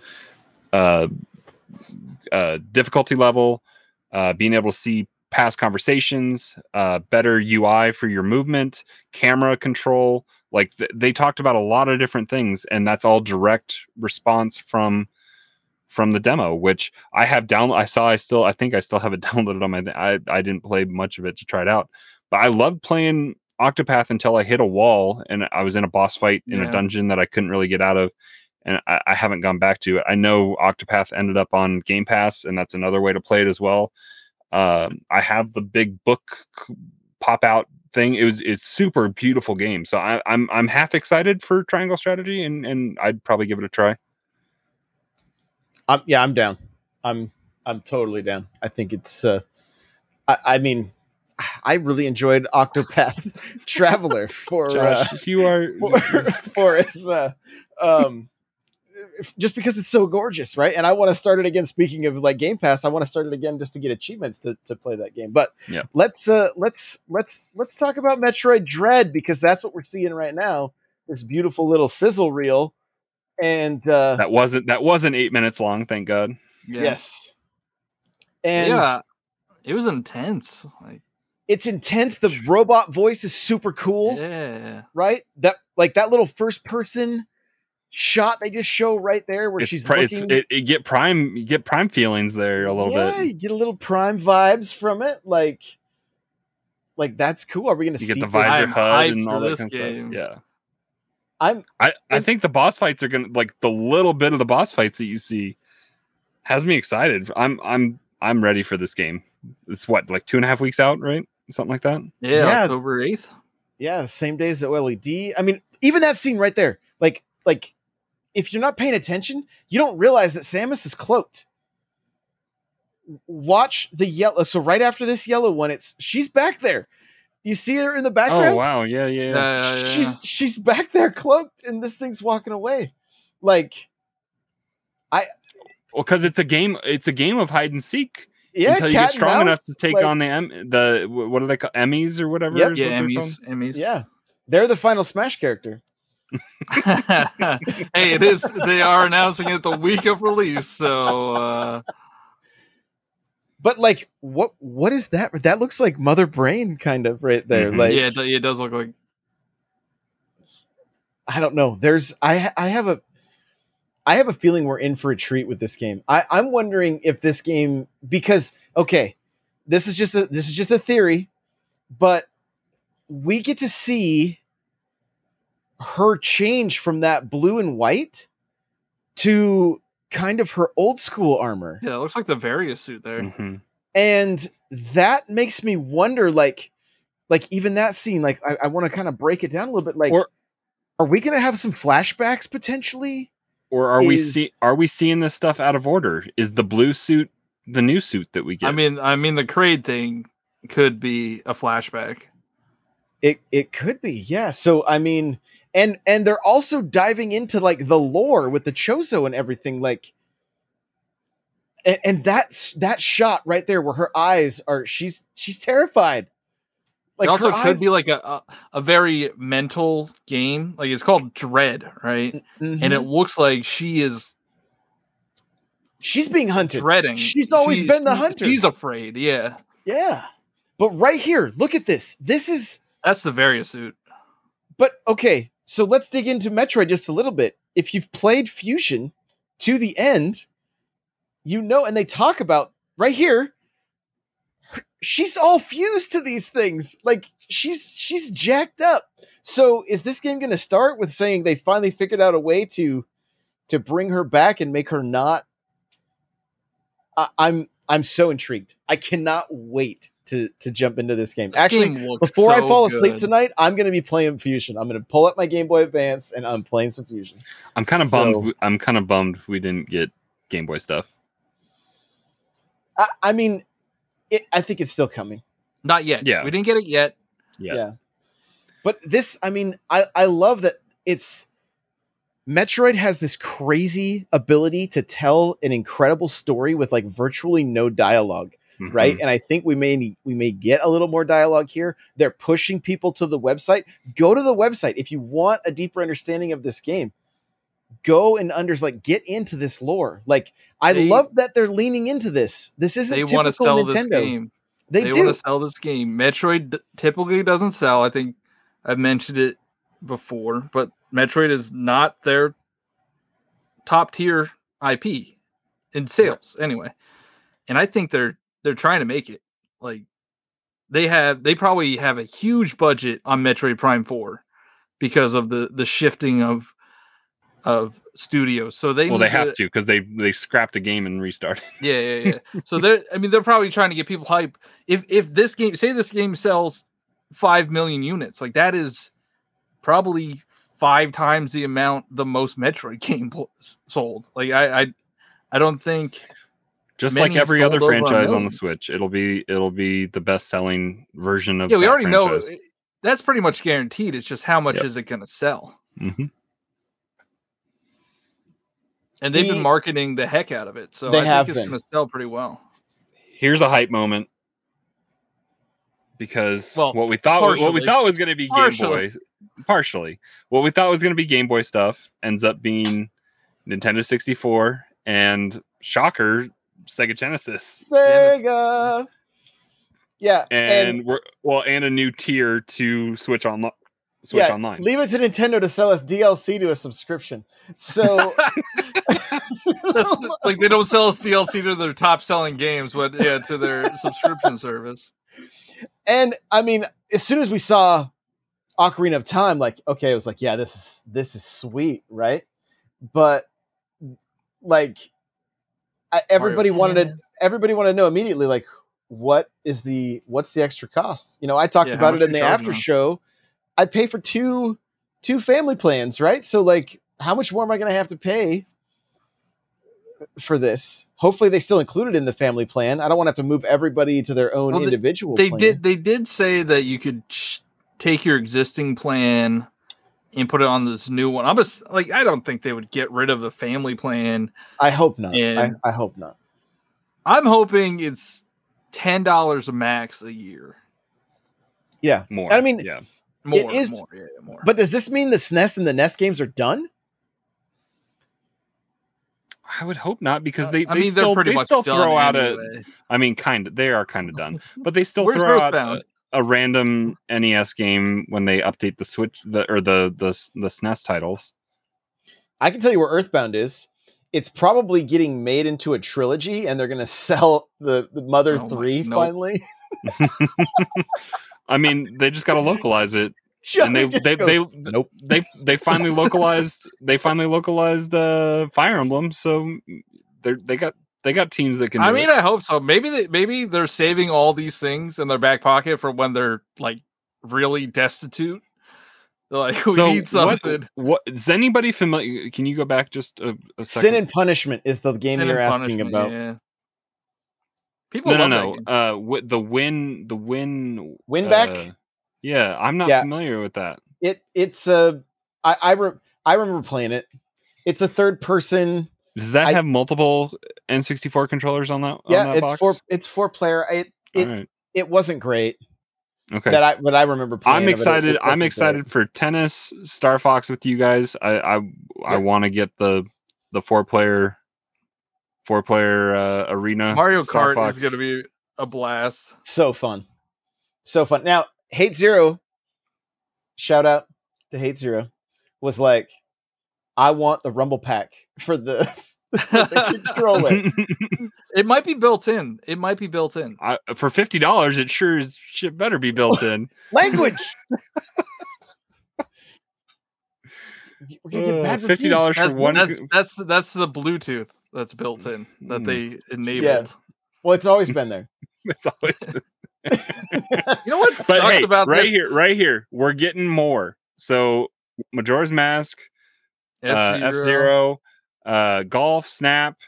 uh, uh, difficulty level, uh, being able to see past conversations, uh, better U I for your movement, camera control. Like th- they talked about a lot of different things, and that's all direct response from from the demo, which I have downloaded. I saw. I still. I think I still have it downloaded on my. Th- I I didn't play much of it to try it out, but I loved playing Octopath until I hit a wall and I was in a boss fight in yeah. a dungeon that I couldn't really get out of. And I, I haven't gone back to it. I know Octopath ended up on Game Pass, and that's another way to play it as well. Um, I have the big book pop out thing. It was it's super beautiful game. So I, I'm I'm half excited for Triangle Strategy, and, and I'd probably give it a try. Um, yeah, I'm down. I'm I'm totally down. I think it's. Uh, I, I mean. I really enjoyed Octopath Traveler for Josh, uh, you are for, for his, uh, um, just because it's so gorgeous, right? And I want to start it again. Speaking of like Game Pass, I want to start it again just to get achievements to, to play that game. But yeah. let's uh, let's let's let's talk about Metroid Dread because that's what we're seeing right now. This beautiful little sizzle reel, and uh, that wasn't that wasn't eight minutes long. Thank God. Yeah. Yes, and yeah, it was intense. Like. It's intense. The robot voice is super cool. Yeah. Right? That like that little first person shot they just show right there where it's she's pri- looking. It's, it, it get prime you get prime feelings there a little yeah, bit. Yeah, you get a little Prime vibes from it. Like like that's cool. Are we going to see get the visor H U D and all that kind of stuff? Yeah. I'm I, I think the boss fights are gonna, like, the little bit of the boss fights that you see has me excited. I'm I'm I'm ready for this game. It's what, like two and a half weeks out, right? Something like that. Yeah, yeah. October eighth. Yeah, same day as the O L E D. I mean, even that scene right there, like like if you're not paying attention, you don't realize that Samus is cloaked. Watch the yellow. So right after this yellow one, it's she's back there. You see her in the background? Oh, wow. Yeah, yeah, yeah. Uh, yeah. She's she's back there cloaked, and this thing's walking away. Like, I... Well, because it's a game It's a game of hide and seek. Yeah, until you get strong enough to take like, on the, em- the... What are they called? Emmys or whatever? Yep. Yeah, what Emmys, Emmys. Yeah. They're the final Smash character. Hey, it is... They are announcing it the week of release, so... Uh... But like, what? What is that? That looks like Mother Brain, kind of right there. Mm-hmm. Like, yeah, it does look like. I don't know. There's, I, I have a, I have a feeling we're in for a treat with this game. I, I'm wondering if this game, because okay, this is just a, this is just a theory, but we get to see her change from that blue and white to kind of her old school armor. Yeah, it looks like the Various suit there. Mm-hmm. And that makes me wonder, like, like even that scene, like I, I want to kind of break it down a little bit. Like, or, are we going to have some flashbacks potentially? Or are Is, we see, are we seeing this stuff out of order? Is the blue suit the new suit that we get? I mean, I mean the Kraid thing could be a flashback. It it could be, yeah. So I mean, and and they're also diving into like the lore with the Chozo and everything, like. And, and that's that shot right there where her eyes are, she's she's terrified. Like, it also could eyes... be like a, a a very mental game. Like, it's called Dread, right? Mm-hmm. And it looks like she is. She's being hunted. Dreading. She's always she's, been the hunter. She's afraid. Yeah. Yeah. But right here, look at this. This is... That's the Various suit. But, okay, so let's dig into Metroid just a little bit. If you've played Fusion to the end, you know, and they talk about, right here, her, she's all fused to these things. Like, she's she's jacked up. So is this game going to start with saying they finally figured out a way to to bring her back and make her not... I, I'm I'm so intrigued. I cannot wait to to jump into this game. This Actually, game before so I fall asleep good. tonight, I'm going to be playing Fusion. I'm going to pull up my Game Boy Advance and I'm playing some Fusion. I'm kind of so, bummed. I'm kind of bummed we didn't get Game Boy stuff. I, I mean, it, I think it's still coming. Not yet. Yeah, we didn't get it yet. Yeah. yeah. But this, I mean, I, I love that it's Metroid has this crazy ability to tell an incredible story with like virtually no dialogue. Mm-hmm. Right. And I think we may we may get a little more dialogue here. They're pushing people to the website. Go to the website. If you want a deeper understanding of this game, go and under like get into this lore. Like, I they, love that they're leaning into this. This isn't they typical want to sell Nintendo. This game. They, they do want to sell this game. Metroid d- typically doesn't sell. I think I've mentioned it before, but Metroid is not their top tier I P in sales anyway. And I think they're They're trying to make it. Like, they have, they probably have a huge budget on Metroid Prime four because of the the shifting of of studios. So they well, they to, have to because they they scrapped a game and restarted. Yeah, yeah, yeah. So they're, I mean, they're probably trying to get people hype. If if this game, say this game sells five million units, like that is probably five times the amount the most Metroid game sold. Like, I I, I don't think. Just Many like every other franchise on the Switch, it'll be it'll be the best-selling version of. Yeah, we already franchise. know that's pretty much guaranteed. It's just how much yep. is it going to sell? Mm-hmm. And they've the, been marketing the heck out of it, so I think it's going to sell pretty well. Here's a hype moment because well, what we thought was, what we thought was going to be partially. Game Boy, partially what we thought was going to be Game Boy stuff ends up being Nintendo sixty-four and shocker. Sega Genesis. Sega. Yeah. And, and we're well, and a new tier to Switch Online. Switch yeah, Online. Leave it to Nintendo to sell us D L C to a subscription. So That's, like, they don't sell us D L C to their top selling games, but yeah, to their subscription service. And I mean, as soon as we saw Ocarina of Time, like, okay, it was like, yeah, this is this is sweet, right? But like, I, everybody Mario wanted to, everybody wanted to know immediately, like, what is the what's the extra cost? You know, I talked yeah, about it in the after show. I pay for two two family plans, right? So like, how much more am I going to have to pay for this? Hopefully they still include it in the family plan. I don't want to have to move everybody to their own well, individual they, they plan. did they did say that you could sh- take your existing plan and put it on this new one. I'm just like, I don't think they would get rid of the family plan. I hope not. I, I hope not. I'm hoping it's ten dollars a max a year. Yeah. More. And I mean, yeah. More, it is, more, yeah, more. But does this mean the S N E S and the N E S games are done? I would hope not, because they, uh, they, mean, still, they still throw out anyway. a, I mean, kind of, they are kind of done, but they still throw out a, a random N E S game when they update the Switch the, or the, the, the S N E S titles. I can tell you where Earthbound is. It's probably getting made into a trilogy and they're going to sell the, the Mother oh three my, finally. Nope. I mean, they just got to localize it. Sure, and they they, goes, they nope. they they finally localized they finally localized uh, Fire Emblem, so they they got they got teams that can. I mean, it. I hope so. Maybe they, maybe they're saving all these things in their back pocket for when they're like really destitute. They're like, we so need something. What, what is anybody familiar? Can you go back just a, a second? Sin and Punishment is the game Sin you're asking about. Yeah. People no no no. Uh, w- the win the win win back. Uh, Yeah, I'm not yeah. familiar with that. It it's a I I, re, I remember playing it. It's a third person. Does that I, have multiple N sixty-four controllers on that? Yeah, on that it's box? four. It's four player. It it, right. it wasn't great. Okay, that I what I remember playing. I'm excited. It, it I'm excited great. for tennis, Star Fox with you guys. I I, yeah. I want to get the the four player four player uh, arena. Mario Star Kart Fox. is going to be a blast. So fun, so fun. Now. Hate Zero, shout out to Hate Zero, was like, I want the Rumble Pack for this. It might be built in. It might be built in. I, for fifty dollars, it sure is shit better be built in. Language! We're going to get bad reviews. fifty dollars that's, for one. That's, that's, that's the Bluetooth that's built in, that they enabled. Yeah. Well, it's always been there. It's always been there. You know what sucks hey, about right this? here right here we're getting more, so Majora's Mask, F-Zero, uh, F-Zero uh Golf, Snap,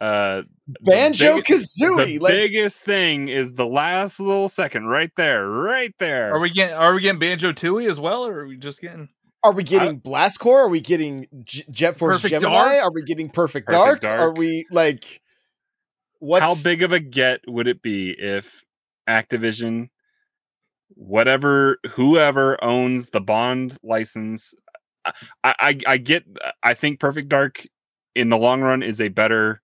uh Banjo-Kazooie. The like, biggest thing is the last little second right there right there are we getting are we getting Banjo-Tooie as well, or are we just getting are we getting uh, Blastcore? Are we getting G- Jet Force Perfect Gemini? Dark? Are we getting Perfect, Perfect Dark? Dark are we like what's how big of a get would it be if Activision, whatever, whoever owns the Bond license, I, I, I get. I think Perfect Dark, in the long run, is a better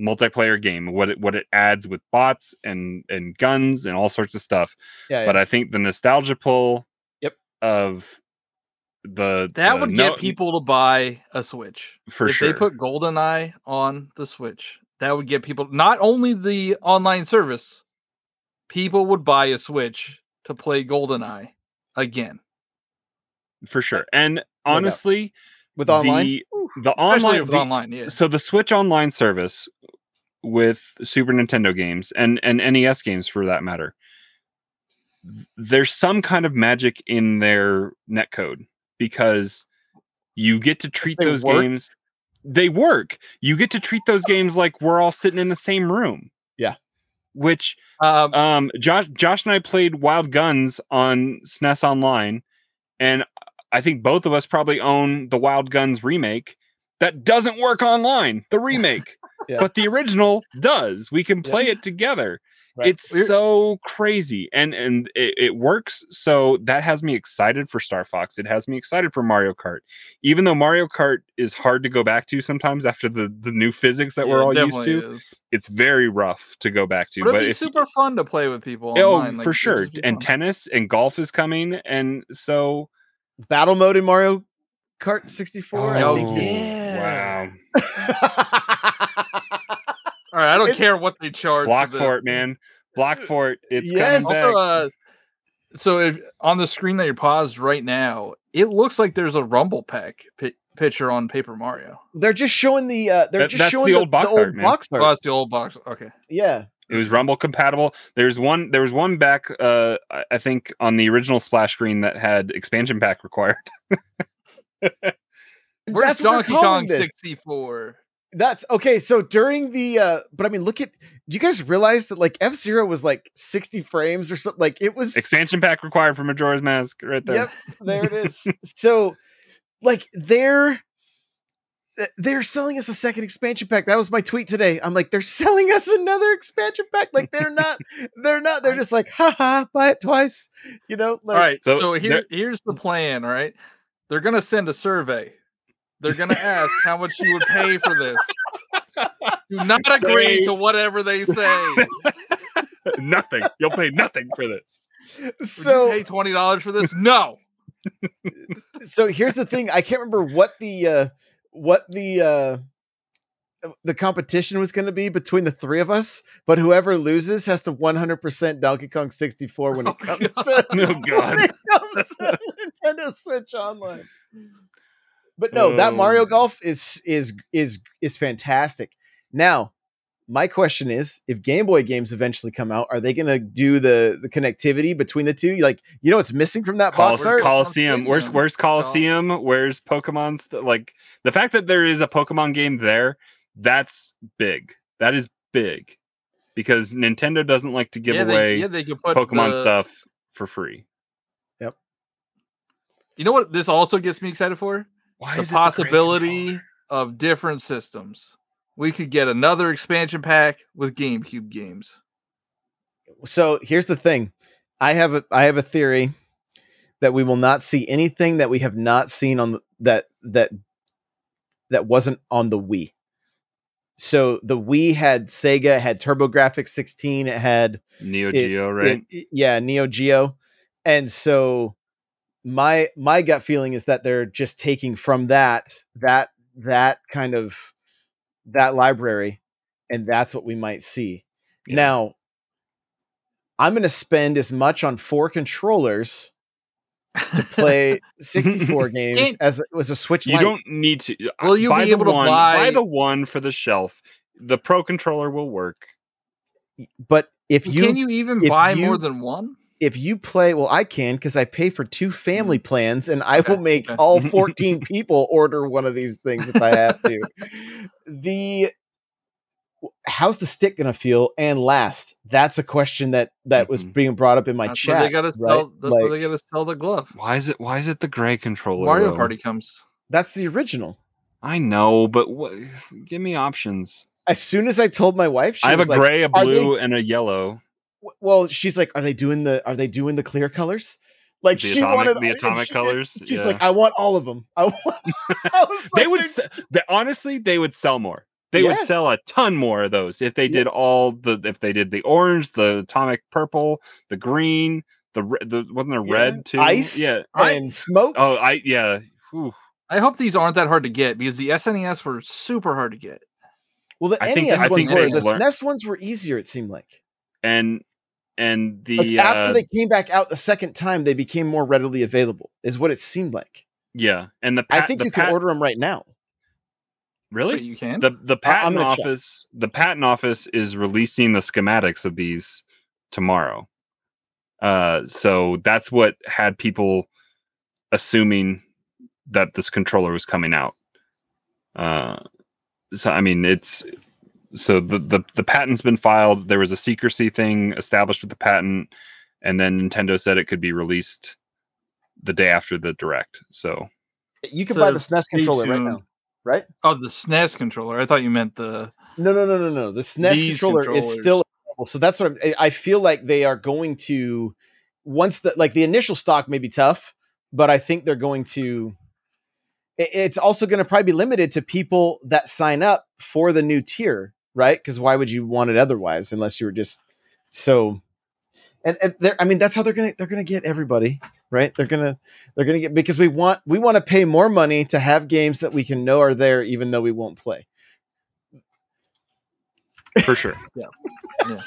multiplayer game. What it, what it adds with bots and and guns and all sorts of stuff. Yeah, but yeah. I think the nostalgia pull. Yep. Of the that the would no- get people to buy a Switch for if sure. If they put GoldenEye on the Switch, that would get people not only the online service. People would buy a Switch to play GoldenEye again, for sure. And honestly, with online, the, the online, with the, online, yeah. So the Switch online service with Super Nintendo games and and N E S games, for that matter, there's some kind of magic in their netcode, because you get to treat those work. games. They work. You get to treat those games like we're all sitting in the same room. Yeah. Which um, um, Josh, Josh and I played Wild Guns on S N E S Online, and I think both of us probably own the Wild Guns remake that doesn't work online. The remake, yeah. But the original does. We can play yeah. it together. Right. It's We're- so crazy, and and it, it works. So that has me excited for Star Fox. It has me excited for Mario Kart, even though Mario Kart is hard to go back to sometimes after the, the new physics that yeah, we're all used to. Is. It's very rough to go back to. But, but it'd be if, super fun to play with people. Oh, online. Like, for sure. And tennis and golf is coming, and so battle mode in Mario Kart sixty-four. Oh, I think yeah. Wow. All right, I don't it's, care what they charge. Block for, this. for it, man. Block for it. It's yes. coming back. Also, uh, so if on the screen that you're paused right now, it looks like there's a Rumble Pack pi- picture on Paper Mario. They're just showing the uh, they're that, just showing the, the old box the old art. Man. Box art. Oh, that's the old box. Okay, yeah. It was Rumble compatible. There's one. There was one back. Uh, I think on the original splash screen that had expansion pack required. Where's Donkey Kong sixty-four? That's okay. So during the, uh, but I mean, look at. Do you guys realize that like F-Zero was like sixty frames or something? Like it was expansion pack required for Majora's Mask, right there. Yep, there it is. So, like they're. They're selling us a second expansion pack. That was my tweet today. I'm like, they're selling us another expansion pack. Like they're not, they're not, they're just like, ha ha, buy it twice. You know? Like, all right. So, so here, here's the plan. All right. They're going to send a survey. They're going to ask how much you would pay for this. Do not agree Sorry. to whatever they say. Nothing. You'll pay nothing for this. So would you pay twenty dollars for this? No. So here's the thing. I can't remember what the, uh, what the uh the competition was going to be between the three of us, but whoever loses has to one hundred percent Donkey Kong sixty-four when it oh, comes God. to oh, God. When it comes to Nintendo Switch Online. But no, oh. that Mario Golf is is is is fantastic. Now, my question is, if Game Boy games eventually come out, are they going to do the, the connectivity between the two? Like, you know what's missing from that box art? Coliseum. Where's where's Coliseum? Where's Pokemon? St- like, the fact that there is a Pokemon game there, that's big. That is big. Because Nintendo doesn't like to give yeah, they, away yeah, they could put Pokemon the... stuff for free. Yep. You know what this also gets me excited for? Why the possibility the of different systems. We could get another expansion pack with GameCube games. So here's the thing. I have a, I have a theory that we will not see anything that we have not seen on the, that, that, that wasn't on the Wii. So the Wii had Sega, had TurboGrafx sixteen. It had Neo it, Geo, right? It, yeah. Neo Geo. And so my, my gut feeling is that they're just taking from that, that, that kind of, that library, and that's what we might see. Yeah. Now, I'm going to spend as much on four controllers to play sixty-four games Can't, as it was a Switch Lite. You don't need to. Will you be able one, to buy... buy the one for the shelf? The Pro controller will work. But if you can, you even buy you, more than one. If you play, well, I can because I pay for two family plans, and I will make all fourteen people order one of these things if I have to. The how's the stick gonna feel and last? That's a question that that was being brought up in my that's chat. Where they gotta sell, right? That's like, where they gotta sell the glove. Why is it? Why is it the gray controller? Mario though? Party comes. That's the original. I know, but what? Give me options. As soon as I told my wife, she I have was a gray, like, a blue, they- and a yellow. Well, she's like, are they doing the are they doing the clear colors? Like the she atomic, wanted the atomic she, colors. She's yeah. like, I want all of them. I want. I was like, they would se- they, honestly, they would sell more. They yeah. would sell a ton more of those if they yeah. did all the if they did the orange, the atomic purple, the green, the, the wasn't there yeah. red too? Ice, yeah, and I, smoke. Oh, I yeah. Whew. I hope these aren't that hard to get because the S N E S were super hard to get. Well, the I N E S think, ones were. The learn- S N E S ones were easier. It seemed like and. And the like after uh, they came back out the second time, they became more readily available, is what it seemed like. Yeah, and the pat- I think the you pat- can order them right now. Really, but you can. The the patent uh, office check. The patent office is releasing the schematics of these tomorrow. Uh, so that's what had people assuming that this controller was coming out. Uh, so I mean it's. So the, the, the patent's been filed. There was a secrecy thing established with the patent, and then Nintendo said it could be released the day after the Direct. So you can so buy the S N E S controller right now, right? Oh, the S N E S controller. I thought you meant the no, no, no, no, no. The S N E S controller is still available. So that's what I'm, I feel like they are going to once the like the initial stock may be tough, but I think they're going to. It's also going to probably be limited to people that sign up for the new tier. Right? Because why would you want it otherwise? Unless you were just so, and, and they're, I mean, that's how they're gonna they're gonna get everybody, right? They're gonna they're gonna get because we want we want to pay more money to have games that we can know are there, even though we won't play. For sure, yeah. yeah.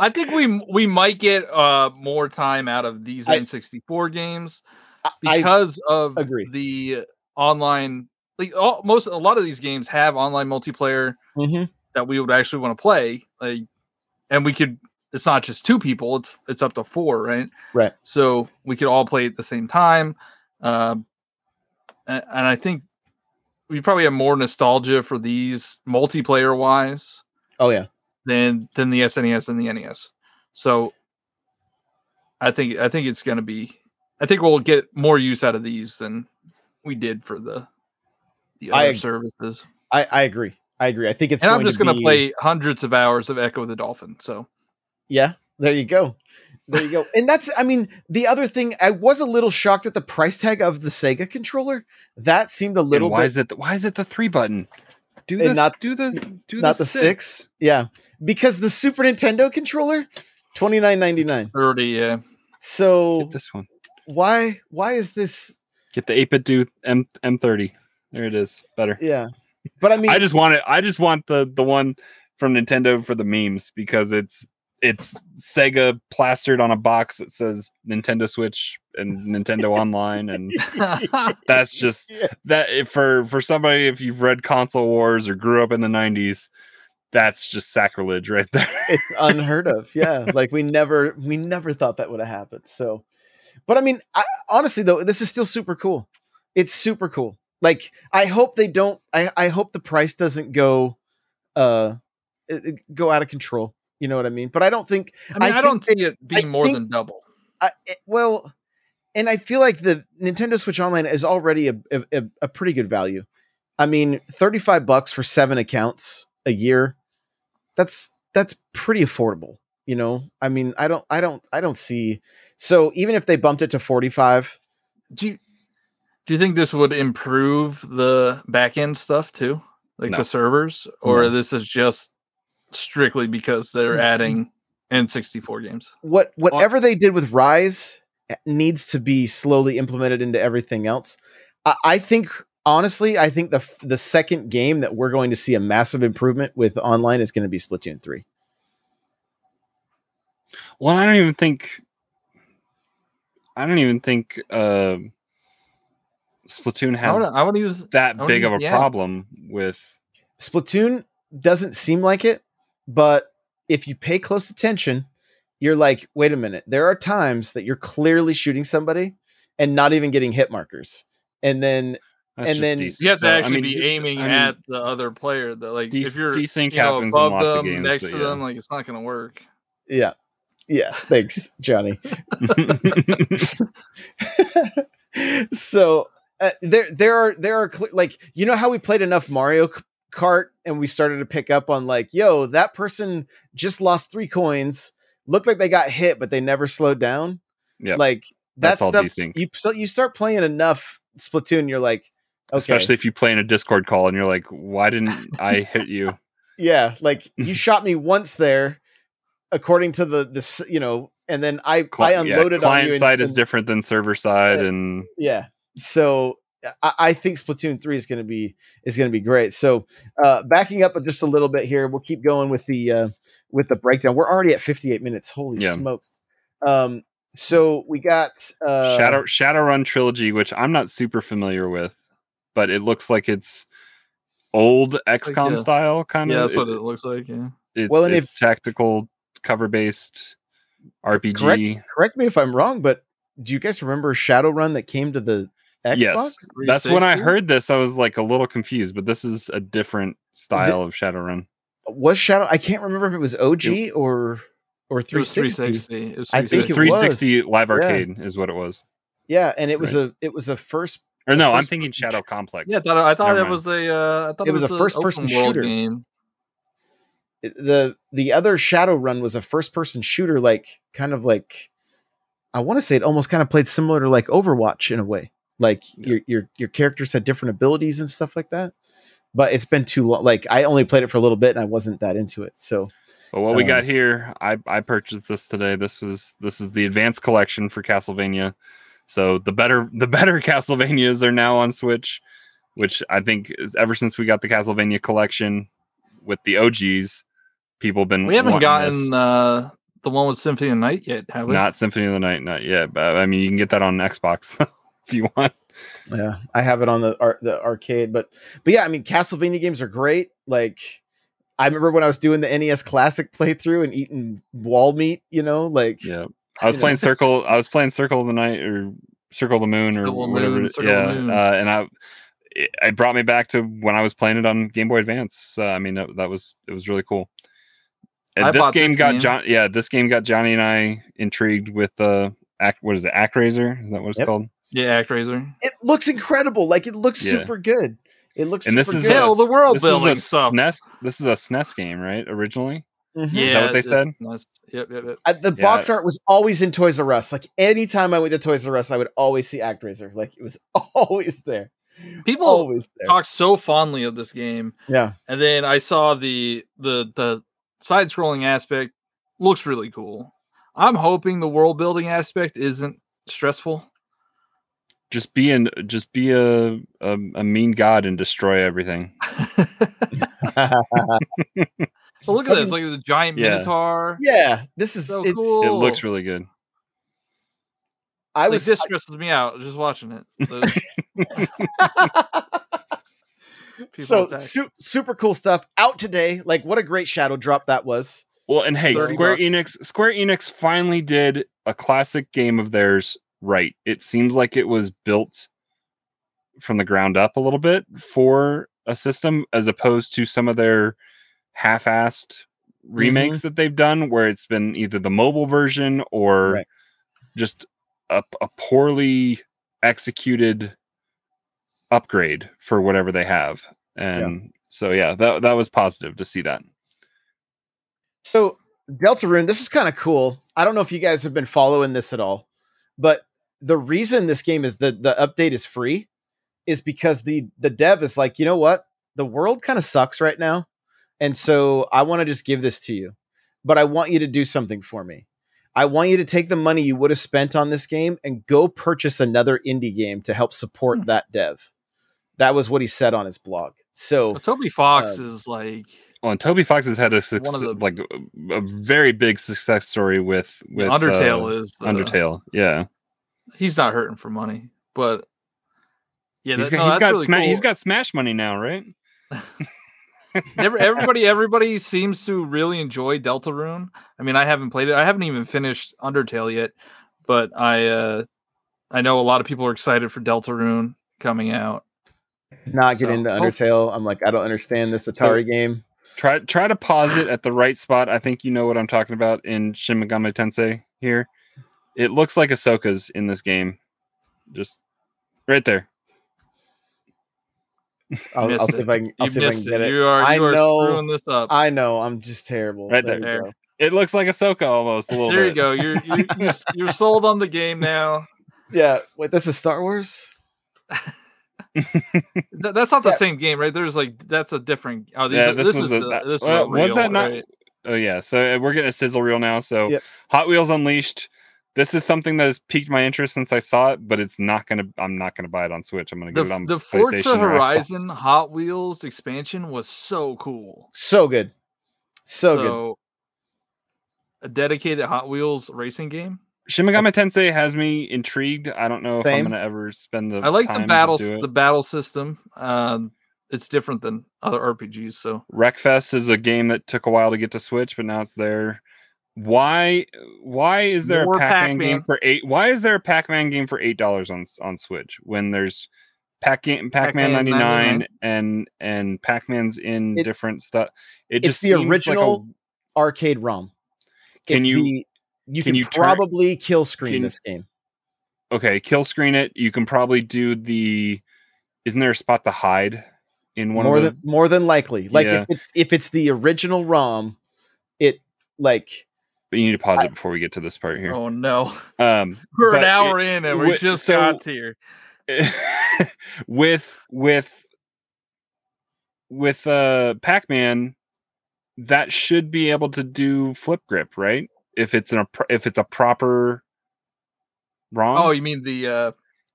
I think we we might get uh, more time out of these I, N sixty-four games because I of agree. the online. Like all, most a lot of these games have online multiplayer mm-hmm. that we would actually want to play, like, and we could. It's not just two people; it's it's up to four, right? Right. So we could all play at the same time, uh, and, and I think we probably have more nostalgia for these multiplayer wise. Oh yeah. Than than the S N E S and the N E S. So I think I think it's going to be. I think we'll get more use out of these than we did for the the other I, services. I, I agree. I agree. I think it's. And going I'm just going to be... play hundreds of hours of Echo the Dolphin. So. Yeah, there you go. There you go. And that's, I mean, the other thing, I was a little shocked at the price tag of the Sega controller. That seemed a little. And why bit, is it? The, why is it the three button? Do the not do the do not the, the six. six? Yeah, because the Super Nintendo controller, twenty-nine ninety-nine thirty. Yeah. So get this one. Why? Why is this? Get the eight bit do M M thirty. There it is. Better. Yeah. But I mean, I just want it. I just want the the one from Nintendo for the memes because it's. It's Sega plastered on a box that says Nintendo Switch and Nintendo Online. And that's just yes. that for, for somebody, if you've read Console Wars or grew up in the nineties, that's just sacrilege right there. It's unheard of. Yeah. Like we never, we never thought that would have happened. So, but I mean, I, honestly though, this is still super cool. It's super cool. Like I hope they don't, I, I hope the price doesn't go, uh, it, it go out of control. You know what I mean? But I don't think... I mean, I, I don't see it being I more think, than double. I, it, well, and I feel like the Nintendo Switch Online is already a, a, a pretty good value. I mean, thirty-five bucks for seven accounts a year. That's that's pretty affordable, you know? I mean, I don't I don't, I don't, don't see... So even if they bumped it to forty-five... Do you, do you think this would improve the back-end stuff too? Like no. the servers? Or no. this is just... strictly because they're adding N sixty-four games. What whatever they did with Rise needs to be slowly implemented into everything else. I, I think honestly, I think the the second game that we're going to see a massive improvement with online is going to be Splatoon three. Well, I don't even think I don't even think uh, Splatoon has I would, I would use, that I would big use, of a yeah. problem with Splatoon doesn't seem like it. But if you pay close attention, you're like, wait a minute. There are times that you're clearly shooting somebody and not even getting hit markers. And then, That's and then decent. you have to so, actually I mean, be aiming I mean, at the other player. Though. Like de- if you're you know, above them, games, next yeah. to them, like it's not going to work. Yeah. Yeah. Thanks, Johnny. so uh, there, there are, there are cl- like, you know how we played enough Mario c- Kart and we started to pick up on like, yo, that person just lost three coins. Looked like they got hit, but they never slowed down. Yeah, like that that's stuff. All you so you start playing enough Splatoon, you're like, okay. Especially if you play in a Discord call and you're like, why didn't I hit you? Yeah, like you shot me once there, according to the this, you know, and then I Cli- I unloaded yeah, client on you. Client side and, is different than server side, uh, and yeah, so. I think Splatoon three is going to be is going to be great. So uh, backing up just a little bit here, we'll keep going with the uh, with the breakdown. We're already at fifty-eight minutes. Holy yeah. smokes! Um, so we got uh, Shadow Shadowrun trilogy, which I'm not super familiar with, but it looks like it's old X COM like, yeah. style kind yeah, of. Yeah, that's it, what it looks like. Yeah, it's, well, and it's if, tactical cover based R P G. Correct, correct me if I'm wrong, but do you guys remember Shadowrun that came to the Xbox? Yes, that's when I heard this. I was like a little confused, but this is a different style the, of Shadowrun. Was Shadow? I can't remember if it was O G it, or or three sixty. I think it was three sixty Live Arcade yeah. is what it was. Yeah, and it was right. a it was a first. Or no, i I'm thinking Shadow Complex. Yeah, I thought, I thought it was a. Uh, I thought it, it was, was a first person shooter game. It, the the other Shadowrun was a first person shooter, like kind of like I want to say it almost kind of played similar to like Overwatch in a way. Like yeah. your your your characters had different abilities and stuff like that, but it's been too long. Like I only played it for a little bit and I wasn't that into it. So, but what um, we got here, I I purchased this today. This was this is the Advanced Collection for Castlevania. So the better the better Castlevanias are now on Switch, which I think is ever since we got the Castlevania Collection with the O Gs, people have been. We haven't gotten uh, the one with Symphony of the Night yet, have we? Not Symphony of the Night, not yet. But I mean, you can get that on Xbox if you want. Yeah, I have it on the ar- the arcade, but but yeah, I mean, Castlevania games are great. Like, I remember when I was doing the N E S Classic playthrough and eating wall meat, you know, like yeah, I was playing know. Circle. I was playing Circle of the Night or Circle of the Moon Circle or moon, whatever. Circle yeah, moon. Uh, and I. It, it brought me back to when I was playing it on Game Boy Advance. Uh, I mean, that, that was it was really cool. And this game, this game got John. Yeah, this game got Johnny and I intrigued with the uh, act. What is it? Actraiser? Is that what it's yep. called? Yeah, Actraiser. It looks incredible. Like it looks yeah. super good. It looks. And super this is good. Hell, the world this building is a stuff. S N E S, this is a S N E S game, right? Originally. Mm-hmm. Yeah, is that what they said? Nice. Yep, yep, yep. I, the yeah. box art was always in Toys R Us. Like anytime I went to Toys R Us, I would always see Actraiser. Like it was always there. People always there. Talk so fondly of this game. Yeah. And then I saw the the the side-scrolling aspect looks really cool. I'm hoping the world-building aspect isn't stressful. Just be in, just be a, a a mean god and destroy everything. Well, look at this, like the giant yeah. minotaur. Yeah, this is so it's, cool. It looks really good. I like was this stresses I, me out just watching it. So su- super cool stuff out today. Like what a great shadow drop that was. Well, and hey, Square bucks. Enix, Square Enix finally did a classic game of theirs right. It seems like it was built from the ground up a little bit for a system, as opposed to some of their half-assed remakes mm-hmm. that they've done, where it's been either the mobile version or right. just a, a poorly executed upgrade for whatever they have. And yeah. so yeah, that that was positive to see that. So Deltarune, this is kind of cool. I don't know if you guys have been following this at all, but the reason this game is the the update is free is because the the dev is like, you know what? The world kind of sucks right now. And so I want to just give this to you, but I want you to do something for me. I want you to take the money you would have spent on this game and go purchase another indie game to help support hmm. that dev. That was what he said on his blog. So well, Toby Fox uh, is like, well, and Toby Fox has had a success, one of the, like a very big success story with, with Undertale uh, is the, Undertale. Yeah. He's not hurting for money, but yeah, that, he's got, no, he's, got really sma- cool. he's got Smash money now, right? everybody everybody seems to really enjoy Deltarune. I mean, I haven't played it. I haven't even finished Undertale yet, but I uh, I know a lot of people are excited for Deltarune coming out. Not get so, into Undertale. Hopefully. I'm like, I don't understand this Atari so, game. Try try to pause it at the right spot. I think you know what I'm talking about in Shin Megami Tensei here. It looks like Ahsoka's in this game. Just right there. I'll, I'll see it. if I can, I'll see if I can get it. it. You are, you I know, are screwing this up. I know. I'm just terrible. Right there. there. Go. It looks like Ahsoka almost a little there bit. There you go. You're you're, you're sold on the game now. Yeah. Wait, that's a Star Wars? that, that's not the yeah. same game, right? There's like, that's a different. Oh, these yeah, are, this, this was is a, a, this well, was real, that not? Right? Oh, yeah. So we're getting a sizzle reel now. So yep. Hot Wheels Unleashed. This is something that has piqued my interest since I saw it, but it's not gonna. I'm not gonna buy it on Switch. I'm gonna the, get it on the PlayStation Forza Horizon Hot Wheels expansion was so cool, so good, so, so good. A dedicated Hot Wheels racing game. Shin Megami Tensei has me intrigued. I don't know Same. if I'm gonna ever spend the. I like time the battle. The battle system. Um, it's different than other R P Gs. So Wreckfest is a game that took a while to get to Switch, but now it's there. Why? Why is there More a Pac-Man, Pac-Man game for eight? Why is there a Pac-Man game for eight dollars on on Switch when there's Pac-Man, Pac-Man ninety-nine and and Pac-Man's in it, different stuff? It just it's the seems original like a, arcade ROM. Can it's you? The, you can, can you probably turn, kill screen can, this game. Okay, kill screen it. You can probably do the. Isn't there a spot to hide in one? More of the, than more than likely, like yeah. if it's if it's the original ROM, it like. But you need to pause it before we get to this part here. Oh no. Um, we're an hour it, in and we with, just so, got here. with with with uh Pac-Man, that should be able to do flip grip, right? If it's an if it's a proper ROM. Oh, you mean the uh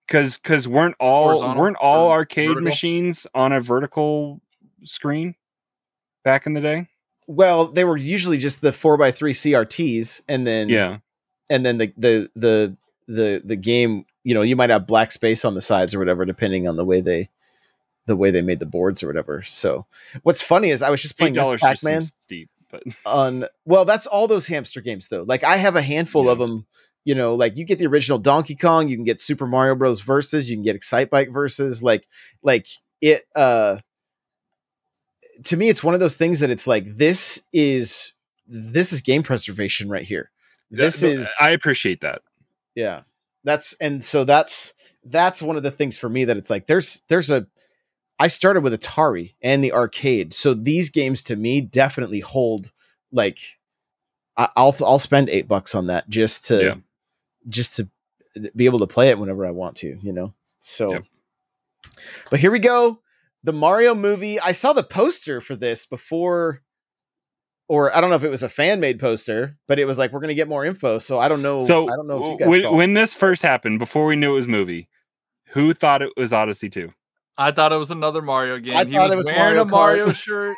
cuz cuz weren't all horizontal, weren't all arcade vertical? machines on a vertical screen back in the day? Well, they were usually just the four by three C R Ts, and then yeah, and then the the the the the game. You know, you might have black space on the sides or whatever, depending on the way they the way they made the boards or whatever. So, what's funny is I was just playing this Pac-Man. Steep, but on well, that's all those hamster games though. Like I have a handful yeah. of them. You know, like you get the original Donkey Kong, you can get Super Mario Bros. Versus, you can get Excitebike Versus. Like, like it. Uh, to me, it's one of those things that it's like this is this is game preservation right here. This that, is I appreciate that. Yeah. That's and so that's that's one of the things for me that it's like there's there's a I started with Atari and the arcade. So these games to me definitely hold like I, I'll I'll spend eight bucks on that just to yeah. just to be able to play it whenever I want to, you know. So yeah. But here we go. The Mario movie. I saw the poster for this before. Or I don't know if it was a fan made poster, but it was like, we're going to get more info. So I don't know. So I don't know if you guys when, saw when this first happened, before we knew it was movie, who thought it was Odyssey two? I thought it was another Mario game. I he thought was it was wearing Mario a Mario shirt.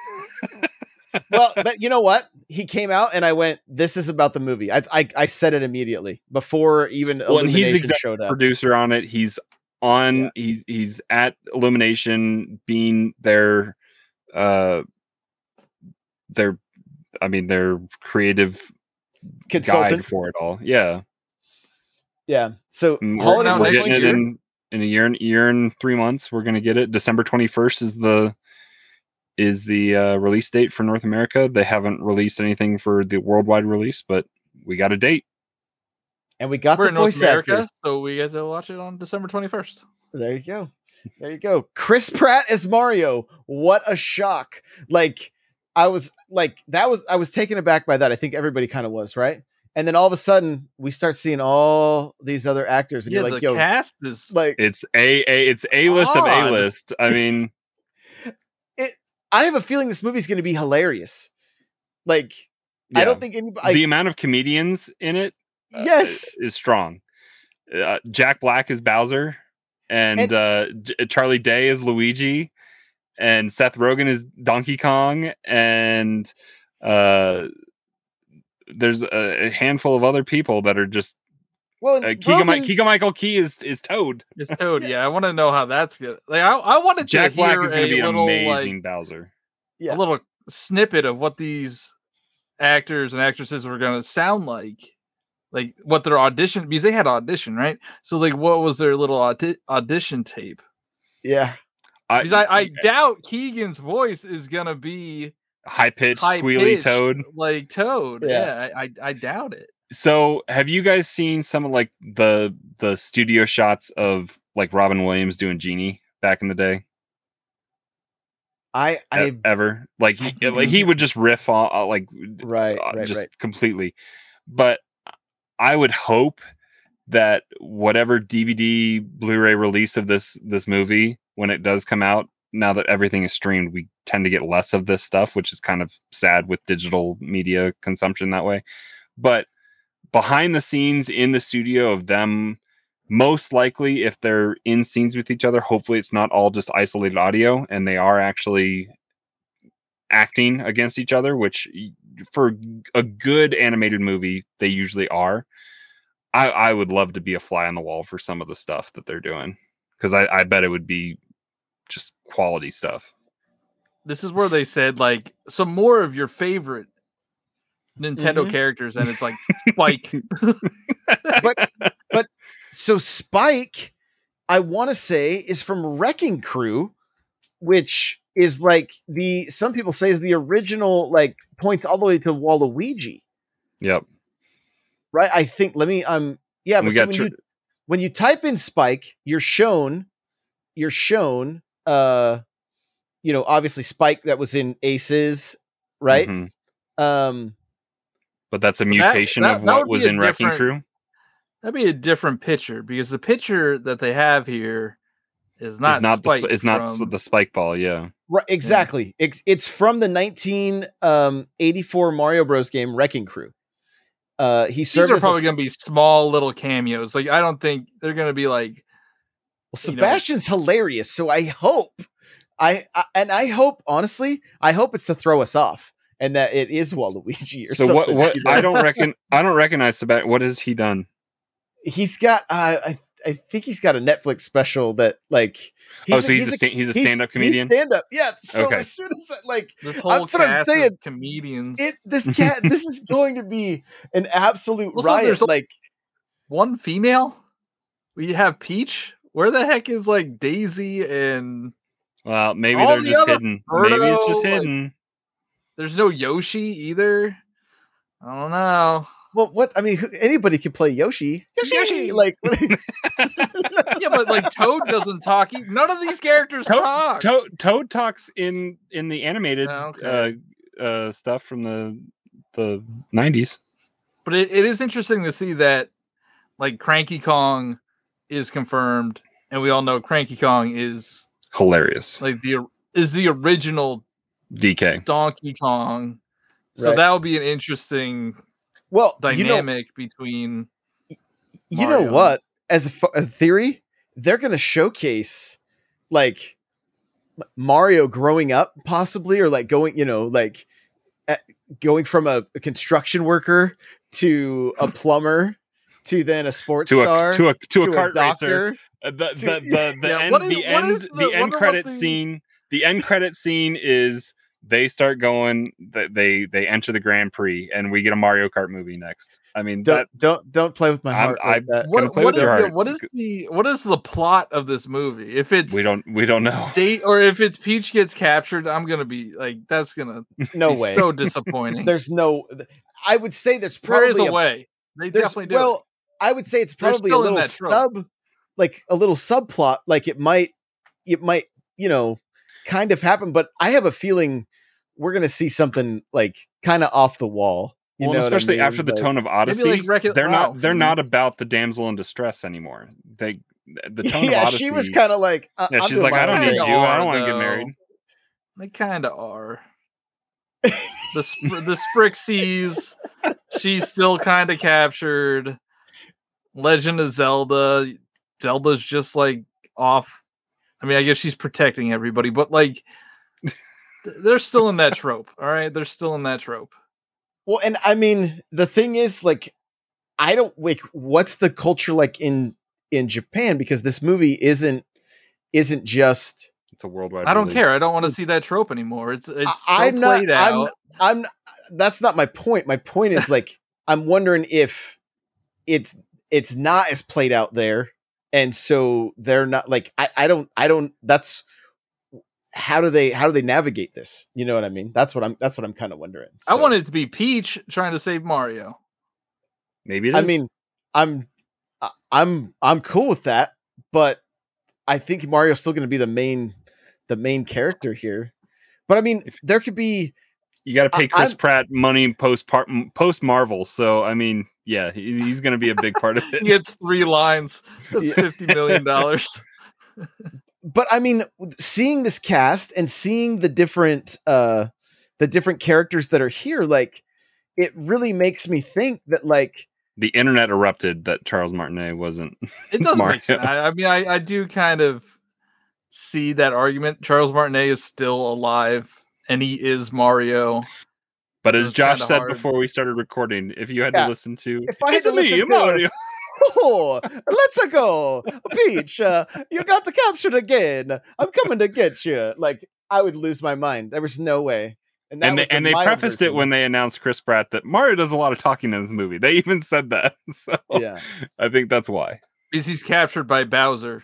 Well, but you know what? He came out and I went, this is about the movie. I I, I said it immediately before even well, Illumination he's showed up. Producer on it. He's on, yeah. he's, he's at Illumination being their, uh, their, I mean, they're creative consultant guide for it all. Yeah. Yeah. So we're now, we're getting it in, in a year and year and three months. We're going to get it. December twenty-first is the, is the uh, release date for North America. They haven't released anything for the worldwide release, but we got a date. And we got we're the in voice North America, actors. So we get to watch it on December twenty-first. There you go. There you go. Chris Pratt as Mario. What a shock. Like, I was like, that was, I was taken aback by that. I think everybody kind of was, right? And then all of a sudden we start seeing all these other actors and yeah, you're like, the yo, cast is like, it's a, a it's a list of a list. I mean, it, I have a feeling this movie's going to be hilarious. Like, yeah. I don't think anybody, the I, amount of comedians in it uh, yes, is strong. Uh, Jack Black is Bowser and, and uh, J- Charlie Day is Luigi. And Seth Rogen is Donkey Kong, and uh, there's a, a handful of other people that are just. Well, uh, Keegan-Michael Key is is Toad. Is Toad? Yeah, I want to know how that's good. Like, I I wanted Jack to Black hear is going to be little, amazing like, Bowser. Yeah, a little snippet of what these actors and actresses were going to sound like, like what their audition because they had audition right. So like, what was their little audi- audition tape? Yeah. I, because I, I okay. doubt Keegan's voice is gonna be high pitched, squealy Toad, like Toad. Yeah, yeah I, I I doubt it. So, have you guys seen some of like the the studio shots of like Robin Williams doing Genie back in the day? I I e- ever like he I, like, he would just riff on like right, uh, right just right. completely, but I would hope that whatever D V D Blu-ray release of this this movie. When it does come out, now that everything is streamed, we tend to get less of this stuff, which is kind of sad with digital media consumption that way. But behind the scenes in the studio of them, most likely if they're in scenes with each other, hopefully it's not all just isolated audio and they are actually acting against each other, which for a good animated movie, they usually are. I, I would love to be a fly on the wall for some of the stuff that they're doing. Because I, I bet it would be just quality stuff. This is where they said like some more of your favorite Nintendo mm-hmm. characters, and it's like Spike. but but so Spike, I want to say, is from Wrecking Crew, which is like the some people say is the original like points all the way to Waluigi. Yep. Right. I think. Let me. Um. Yeah. But we so got. When tr- you, When you type in Spike, you're shown, you're shown, uh, you know, obviously Spike that was in Aces, right? Mm-hmm. Um, but that's a mutation that, that, of that what was in Wrecking Crew. That'd be a different picture because the picture that they have here is not, it's not Spike. The, it's from... not the Spike Ball, yeah. Right, exactly. Yeah. It, it's from the nineteen eighty-four Mario Bros. Game Wrecking Crew. Uh, he These are probably a- going to be small little cameos. Like I don't think they're going to be like. Well, Sebastian's know. hilarious, so I hope I, I and I hope honestly, I hope it's to throw us off. and that it is Waluigi or so something. What? What? I don't reckon. I don't recognize Sebastian. What has he done? He's got. Uh, I I think he's got a Netflix special that like. He's oh, so a, he's, he's a sta- he's a stand-up comedian. Stand-up, yeah. So okay. as soon as I, like this whole that's cast what I'm saying, is comedians. It this cat. This is going to be an absolute well, riot. So like one female. We have Peach. Where the heck is like Daisy and? Well, maybe they're the just hidden. Birdo, maybe it's just hidden. Like, there's no Yoshi either. I don't know. Well, what? I mean, who, anybody can play Yoshi. Yoshi, Yoshi. Like, yeah, but like Toad doesn't talk. None of these characters Toad, talk. Toad, Toad talks in, in the animated oh, okay. uh, uh, stuff from the the nineties. But it, it is interesting to see that, like, Cranky Kong is confirmed, and we all know Cranky Kong is hilarious. Like the is the original. D K Donkey Kong, so right. that would be an interesting well dynamic you know, between. You Mario. know what? As a, a theory, they're going to showcase like Mario growing up, possibly, or like going, you know, like at, going from a, a construction worker to a plumber to then a sports to star a, to a to, to a, a kart doctor. Racer. Uh, the to, the the, the yeah, end is, the end the, the end credit the... scene. The end credit scene is they start going, they they enter the Grand Prix, and we get a Mario Kart movie next. I mean, don't that, don't don't play with my heart. I, like I, that. What, play what, with your heart. The, what is the what is the plot of this movie? If it's we don't we don't know date or if it's Peach gets captured, I'm gonna be like that's gonna no be way so disappointing. There's no. I would say there's probably there is a, a way they definitely do. Well, I would say it's probably a little sub, trope. like a little subplot. Like it might it might you know. kind of happen, but I have a feeling we're gonna see something like kind of off the wall. You well, know especially I mean? after the like, tone of Odyssey, like Wreck-It they're Ralph, not they're man. not about the damsel in distress anymore. They the tone yeah, of Odyssey. She was kind of like, uh, yeah, she's like, I don't need you. Are, I don't want to get married. They kind of are. the sp- the Sprixies. She's still kind of captured. Legend of Zelda. Zelda's just like off. I mean, I guess she's protecting everybody, but like, they're still in that trope. All right, they're still in that trope. Well, and I mean, the thing is, like, I don't like what's the culture like in in Japan because this movie isn't isn't just. It's a worldwide. I don't release. care. I don't want to see that trope anymore. It's it's so I'm played not, out. I'm, I'm. That's not my point. My point is like I'm wondering if it's it's not as played out there. And so they're not like, I, I don't, I don't, that's how do they, how do they navigate this? You know what I mean? That's what I'm, that's what I'm kind of wondering. So. I want it to be Peach trying to save Mario. Maybe. It is. I mean, I'm, I'm, I'm cool with that, but I think Mario's still going to be the main, the main character here. But I mean, if, there could be, you got to pay Chris I'm, Pratt money post part, post Marvel. So, I mean. Yeah, he's going to be a big part of it. He gets three lines. That's fifty million dollars. But I mean, seeing this cast and seeing the different uh, the different characters that are here, like it really makes me think that like the internet erupted that Charles Martinet wasn't. It doesn't Mario. Make sense. I, I mean, I, I do kind of see that argument. Charles Martinet is still alive, and he is Mario. But as Josh said hard. before we started recording, if you had yeah. to listen to, if I had to listen me, to, oh, let's go, Peach, uh, you got to capture it again. I'm coming to get you. Like I would lose my mind. There was no way. And that and, was they, the and they prefaced version. it when they announced Chris Pratt that Mario does a lot of talking in this movie. They even said that. So yeah. I think that's why. Because he's captured by Bowser,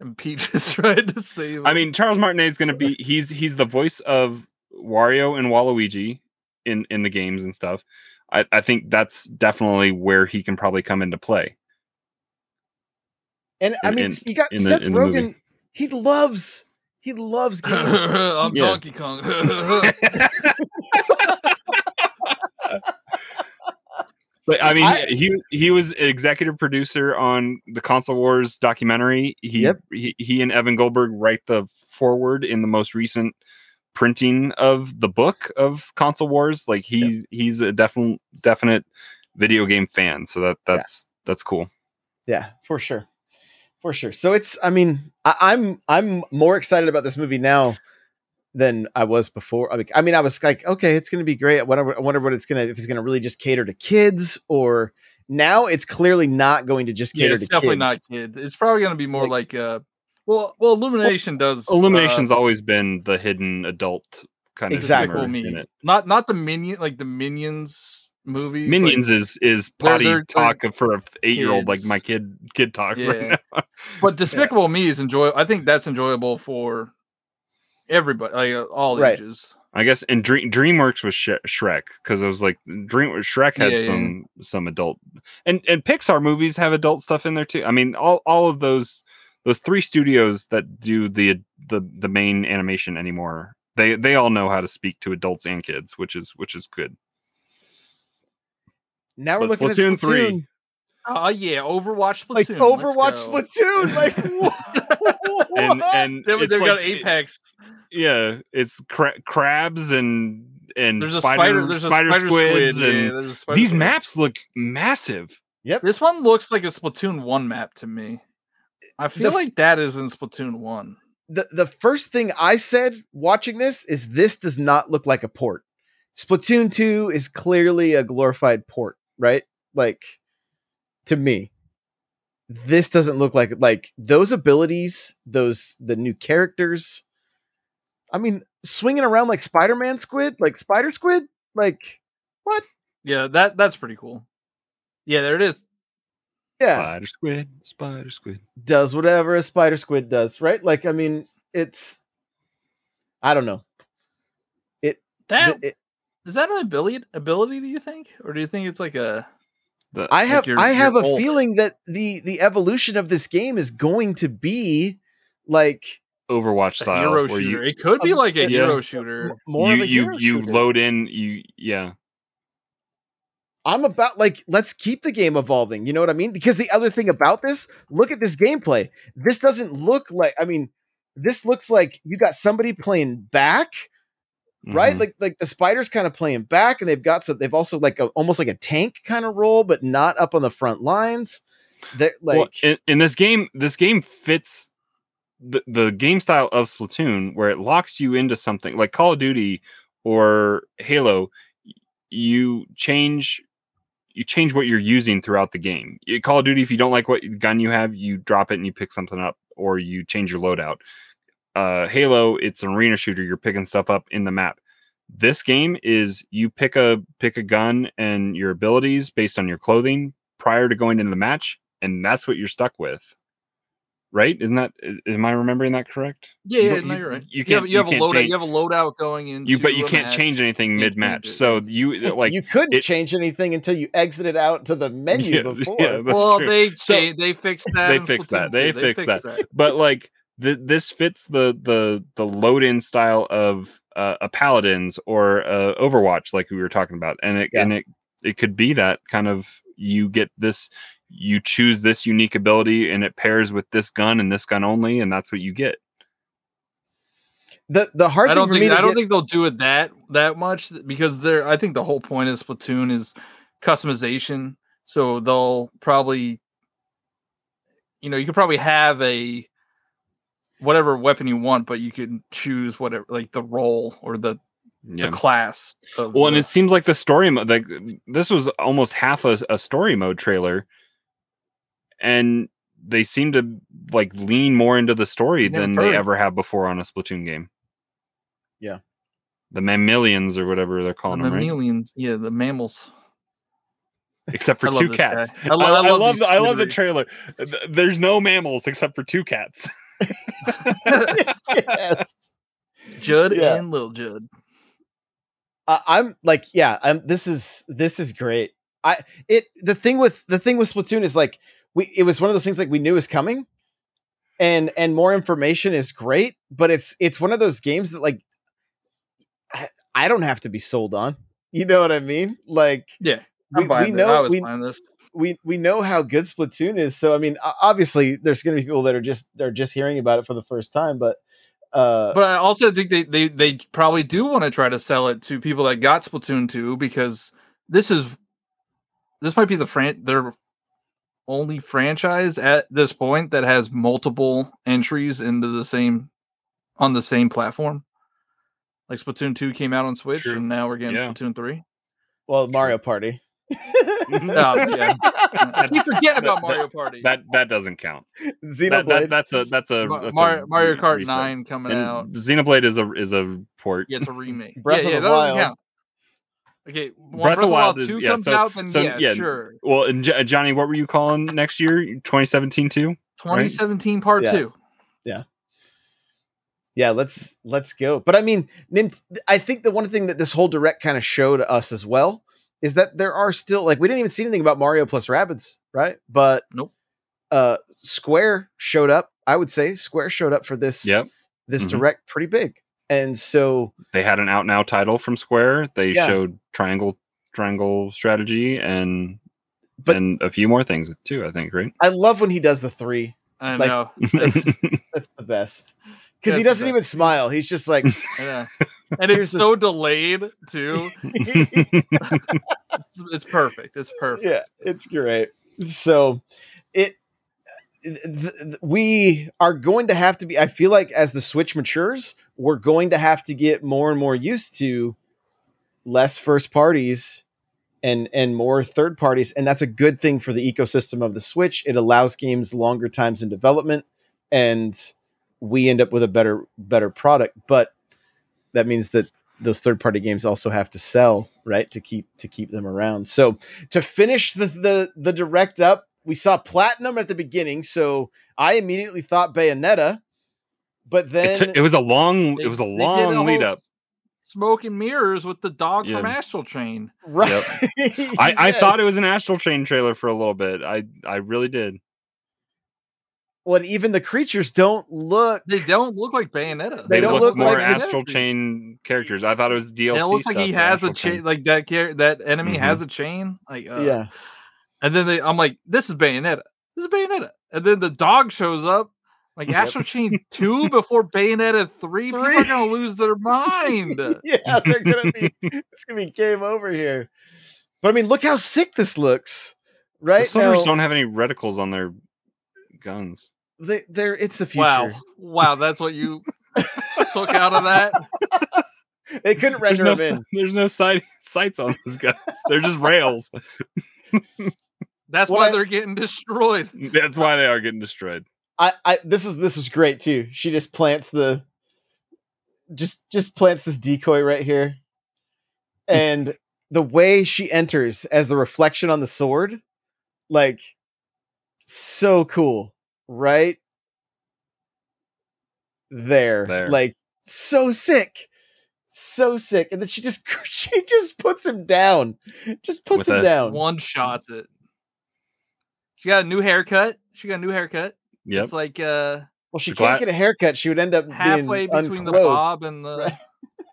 and Peach is trying to save him. I mean, Charles Martinet is going to be. He's he's the voice of Wario and Waluigi. In, in the games and stuff. I, I think that's definitely where he can probably come into play. And I in, mean, in, you got Seth the, Rogen. He loves, he loves games. I'm yeah. Donkey Kong. But I mean, I, he he was executive producer on the Console Wars documentary. He, yep. he, he and Evan Goldberg write the foreword in the most recent printing of the book of Console Wars. Like he's yeah. he's a definite definite video game fan, so that that's yeah. that's cool. Yeah, for sure, for sure. So it's I mean I, I'm I'm more excited about this movie now than I was before. I mean, I, mean, I was like, okay, it's going to be great. I wonder, I wonder what it's going to, if it's going to really just cater to kids, or now it's clearly not going to just cater yeah, it's to definitely kids. Definitely not kids. It's probably going to be more like, like uh, well, well, Illumination well, does. Illumination's uh, always been the hidden adult kind exactly. of humor in it. Not, not the minion, like the Minions movies. Minions like, is is potty they're, they're, talk they're for an eight year old, like my kid kid talks yeah. right now. But Despicable yeah. Me is enjoyable. I think that's enjoyable for everybody, like uh, all right. ages. I guess, and Dream, DreamWorks was Sh- Shrek, because I was like, Dream Shrek had yeah, some yeah. some adult, and and Pixar movies have adult stuff in there too. I mean, all all of those those three studios that do the the the main animation anymore, they they all know how to speak to adults and kids, which is which is good. Now we're but looking Splatoon at Splatoon three. Oh uh, yeah, Overwatch Splatoon, like Overwatch Splatoon, like what? what? And and they've they got like, Apex. Yeah, it's cra- crabs and and there's spider, a spider, there's a spider, spider squids, squid, and yeah, spider these squid. Maps look massive. Yep, this one looks like a Splatoon one map to me. I feel the, like that is in Splatoon one. The the first thing I said watching this is this does not look like a port. Splatoon two is clearly a glorified port, right? Like, to me, this doesn't look like like those abilities, those the new characters. I mean, swinging around like Spider-Man squid, like spider squid, like what? Yeah, that that's pretty cool. Yeah, there it is. Yeah, spider squid, spider squid does whatever a spider squid does, right? Like, I mean, it's I don't know. It that it, is that an ability ability? Do you think, or do you think it's like a The, I, like have, your, I have I have a feeling that the the evolution of this game is going to be like Overwatch style hero shooter. You, it could be um, like a yeah. hero shooter. More you, of a you, hero you shooter. Load in you yeah. I'm about like let's keep the game evolving. You know what I mean? Because the other thing about this, look at this gameplay. This doesn't look like I mean, this looks like you got somebody playing back. Right, mm-hmm. like like the spider's kind of playing back, and they've got some. They've also like a, almost like a tank kind of role, but not up on the front lines. They're like well, in, in this game, this game fits the, the game style of Splatoon, where it locks you into something like Call of Duty or Halo. You change, you change what you're using throughout the game. In Call of Duty, if you don't like what gun you have, you drop it and you pick something up, or you change your loadout. Uh, Halo, it's an arena shooter. You're picking stuff up in the map. This game is you pick a pick a gun and your abilities based on your clothing prior to going into the match, and that's what you're stuck with. Right? Isn't that? Am I remembering that correct? Yeah, yeah, you, no, you're right. You can't. You have, you have you a loadout. Change. You have a loadout going into. You but you can't match. Change anything mid match. So you like you couldn't it, change anything until you exited out to the menu yeah, before. Yeah, well, true. they so, they they fixed that. They fixed that. They, they fixed that. that. But like. The, this fits the the the load-in style of uh, a Paladins or a Overwatch, like we were talking about, and it yeah. and it it could be that kind of you get this, you choose this unique ability, and it pairs with this gun and this gun only, and that's what you get. The the hard I don't thing think I don't get... think they'll do it that that much because they're I think the whole point of Splatoon is customization, so they'll probably, you know, you could probably have a whatever weapon you want, but you can choose whatever, like the role or the, yeah. the class. Of, well, and uh, it seems like the story mode, like this was almost half a, a story mode trailer, and they seem to like lean more into the story than they ever have before on a Splatoon game. Yeah, the mammalians or whatever they're calling the them, mammalians. Right? Yeah, the mammals. Except for two cats. I, lo- I, I love. I love, the, I love the trailer. There's no mammals except for two cats. yes. Judd yeah. and Lil Judd. Uh, I'm like, yeah, I'm, this is this is great. I it the thing with the thing with Splatoon is like we it was one of those things like we knew is coming, and and more information is great, but it's it's one of those games that like I, I don't have to be sold on. You know what I mean? Like yeah, I'm we, buying we know, I was we, buying this. We we know how good Splatoon is, so I mean, obviously, there's going to be people that are just they're just hearing about it for the first time. But uh, but I also think they they they probably do want to try to sell it to people that got Splatoon two, because this is this might be the fran- their only franchise at this point that has multiple entries into the same on the same platform. Like Splatoon two came out on Switch, True. and now we're getting yeah. Splatoon three. Well, Mario Party. Oh, yeah. You forget about that, Mario Party. That that doesn't count. Xenoblade. That, that, that's a that's a that's Mario, a, Mario Kart reset. nine coming and out. Xenoblade is a is a port. Yeah, it's a remake. Breath yeah, of yeah, the Wild. Count. Okay, well, Breath, Breath of the Wild, Wild two is, comes yeah, so, out, then so, yeah, yeah, sure. Well, and J- Johnny, what were you calling next year? twenty seventeen two. twenty seventeen right? part yeah. two. Yeah. Yeah, let's let's go. But I mean, I think the one thing that this whole direct kind of showed us as well is that there are still, like, we didn't even see anything about Mario plus Rabbids, right? But nope. Uh, Square showed up. I would say Square showed up for this yep. this mm-hmm. direct pretty big, and so they had an out now title from Square. They yeah. showed Triangle Triangle Strategy and but, and a few more things too. I think, right? I love when he does the three. I like, know that's, that's the best. Because he doesn't even smile. He's just like... Yeah. And it's so the... delayed, too. it's, it's perfect. It's perfect. Yeah, it's great. So, it... Th- th- we are going to have to be... I feel like as the Switch matures, we're going to have to get more and more used to less first parties and, and more third parties. And that's a good thing for the ecosystem of the Switch. It allows games longer times in development. And... we end up with a better, better product, but that means that those third party games also have to sell, right? To keep, to keep them around. So to finish the, the, the direct up, we saw Platinum at the beginning. So I immediately thought Bayonetta, but then it, took, it was a long, they, it was a long a lead up. Smoke and mirrors with the dog yeah. from Astral Chain. Right. Yep. I, yes. I thought it was an Astral Chain trailer for a little bit. I, I really did. Well, even the creatures don't look... They don't look like Bayonetta. They, they don't look, look more like Astral Bayonetta. Chain characters. I thought it was D L C. It looks like he has a chain. chain. Like that char- that enemy mm-hmm. has a chain. Like uh, yeah. And then they, I'm like, this is Bayonetta. This is Bayonetta. And then the dog shows up. Like Astral Chain two before Bayonetta three. three. People are going to lose their mind. Yeah, they're going to be... It's going to be game over here. But I mean, look how sick this looks. Right? The soldiers now, don't have any reticles on their guns. They, they're it's the future. Wow, wow, that's what you took out of that. They couldn't render no, them in. There's no sight, sights on those guns. They're just rails. That's well, why I, they're getting destroyed. That's why they are getting destroyed. I, I this is this is great too. She just plants the just just plants this decoy right here, and the way she enters as the reflection on the sword, like so cool. Right there. there, like so sick, so sick, and then she just she just puts him down, just puts With him down. One shots it. She got a new haircut. She got a new haircut. Yeah, it's like uh, well, she the can't gla- get a haircut. She would end up halfway being between unclothed. The bob and the. Right?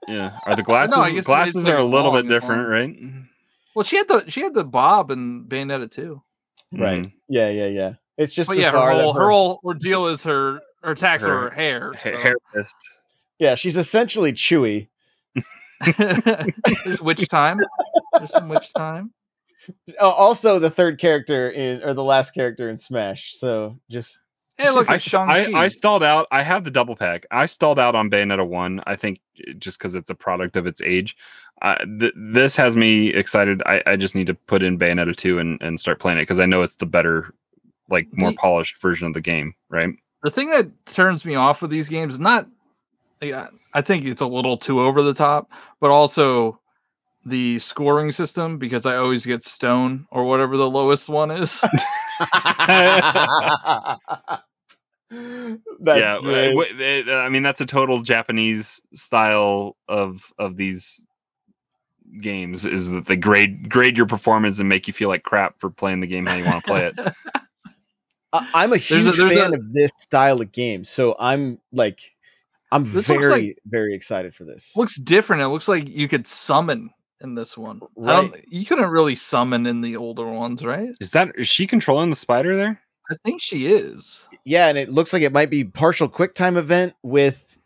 Yeah, are the glasses? No, I guess glasses are a little bit different, right? Well, she had the she had the bob and Bayonetta too. Right. Mm-hmm. Yeah. Yeah. Yeah. It's just but yeah, her whole, her, her whole ordeal is her her tax her, or her hair. So. Hair mist. Yeah, she's essentially Chewy. There's witch time. There's some witch time. Oh, also, the third character in or the last character in Smash. So just hey, look, I, I, I stalled out. I have the double pack. I stalled out on Bayonetta one. I think just because it's a product of its age. Uh, th- this has me excited. I, I just need to put in Bayonetta two and, and start playing it because I know it's the better. Like more the, polished version of the game, right? The thing that turns me off with these games, not, I think it's a little too over the top, but also the scoring system because I always get stone or whatever the lowest one is. That's yeah, I, I mean that's a total Japanese style of of these games is that they grade grade your performance and make you feel like crap for playing the game how you want to play it. I'm a huge there's a, there's fan a, of this style of game, so I'm like, I'm very, like, very excited for this. Looks different. It looks like you could summon in this one. Right. I don't, you couldn't really summon in the older ones, right? Is that is she controlling the spider there? I think she is. Yeah, and it looks like it might be partial quick time event with,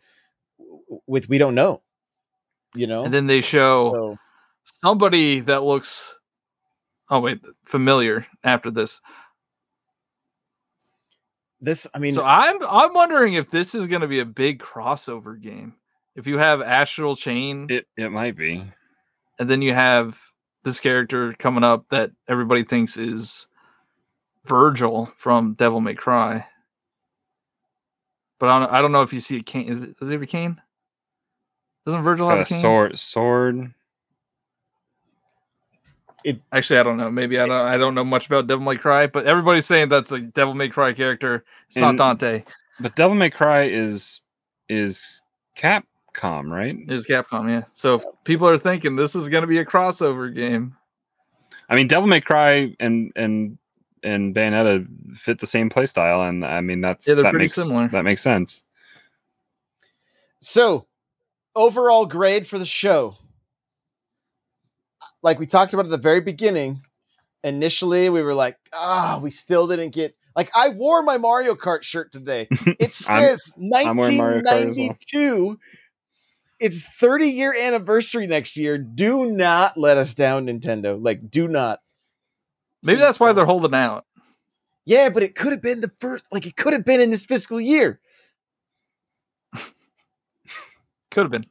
with we don't know, you know. And then they show so. somebody that looks, oh wait, familiar after this. This, I mean, so I'm I'm wondering if this is going to be a big crossover game. If you have Astral Chain, it, it might be. And then you have this character coming up that everybody thinks is Virgil from Devil May Cry. But I don't, I don't know if you see a cane. Is it, does he have a cane? Doesn't Virgil have a cane? Sword. Sword. It, Actually, I don't know. Maybe I don't. It, I don't know much about Devil May Cry, but everybody's saying that's a Devil May Cry character. It's and, not Dante. But Devil May Cry is is Capcom, right? It is Capcom, yeah. So people are thinking this is going to be a crossover game. I mean, Devil May Cry and and. and Bayonetta fit the same playstyle, and I mean that's yeah, they're that pretty makes, similar. That makes sense. So, overall grade for the show, like we talked about at the very beginning, initially we were like, ah, oh, we still didn't get. Like I wore my Mario Kart shirt today. It says nineteen ninety-two. Well. It's thirty year anniversary next year. Do not let us down, Nintendo. Like, do not. Maybe that's why they're holding out. Yeah, but it could have been the first, like it could have been in this fiscal year. Could have been.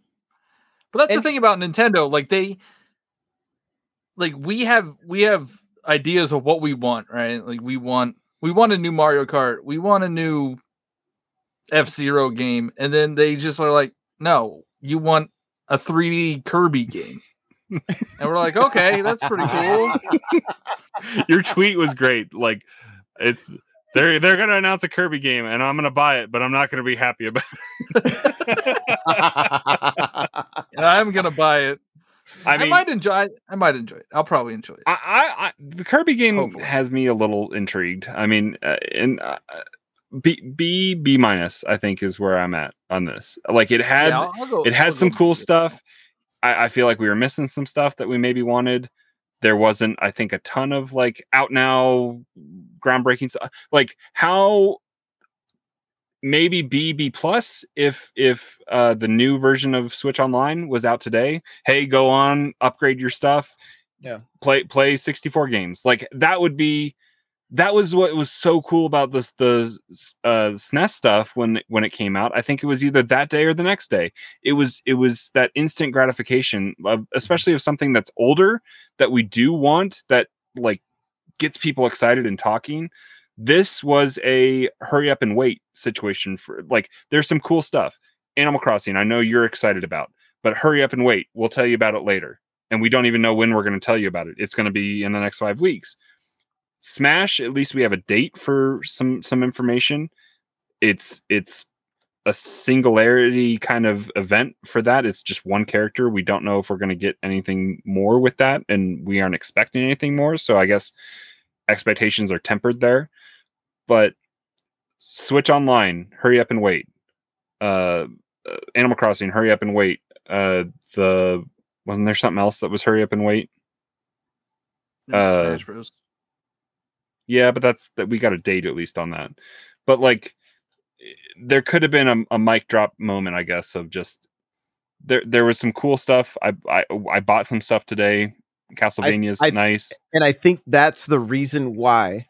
But that's and, the thing about Nintendo. Like they, like we have, we have ideas of what we want, right? Like we want, we want a new Mario Kart. We want a new F-Zero game. And then they just are like, no, you want a three D Kirby game. And we're like, okay, that's pretty cool. Your tweet was great. Like, it's they're they're gonna announce a Kirby game, and I'm gonna buy it, but I'm not gonna be happy about it. And I'm gonna buy it. I, I mean, might enjoy. I might enjoy it. I'll probably enjoy it. I, I, I the Kirby game Hopefully. has me a little intrigued. I mean, uh, and uh, B B B minus, I think, is where I'm at on this. Like, it had yeah, I'll, I'll go, it had I'll some cool it. stuff. I feel like we were missing some stuff that we maybe wanted. There wasn't, I think, a ton of like out now groundbreaking stuff. Like how maybe B B plus if if uh, the new version of Switch Online was out today. Hey, go on, upgrade your stuff. Yeah, play play sixty-four games. Like that would be that was what was so cool about this the uh, S N E S stuff when when it came out. I think it was either that day or the next day. It was it was that instant gratification, of, especially of something that's older that we do want that like gets people excited and talking. This was a hurry up and wait situation for like there's some cool stuff. Animal Crossing, I know you're excited about, but hurry up and wait. We'll tell you about it later, and we don't even know when we're going to tell you about it. It's going to be in the next five weeks. Smash, at least we have a date for some some information. It's it's a singularity kind of event for that. It's just one character. We don't know if we're going to get anything more with that, and we aren't expecting anything more. So I guess expectations are tempered there. But Switch Online, hurry up and wait. Uh, Animal Crossing, hurry up and wait. Uh, the wasn't there something else that was hurry up and wait? Uh, Smash Bros. Yeah, but that's that we got a date at least on that. But like, there could have been a, a mic drop moment, I guess, of just there. There was some cool stuff. I I, I bought some stuff today. Castlevania's I, I, nice, and I think that's the reason why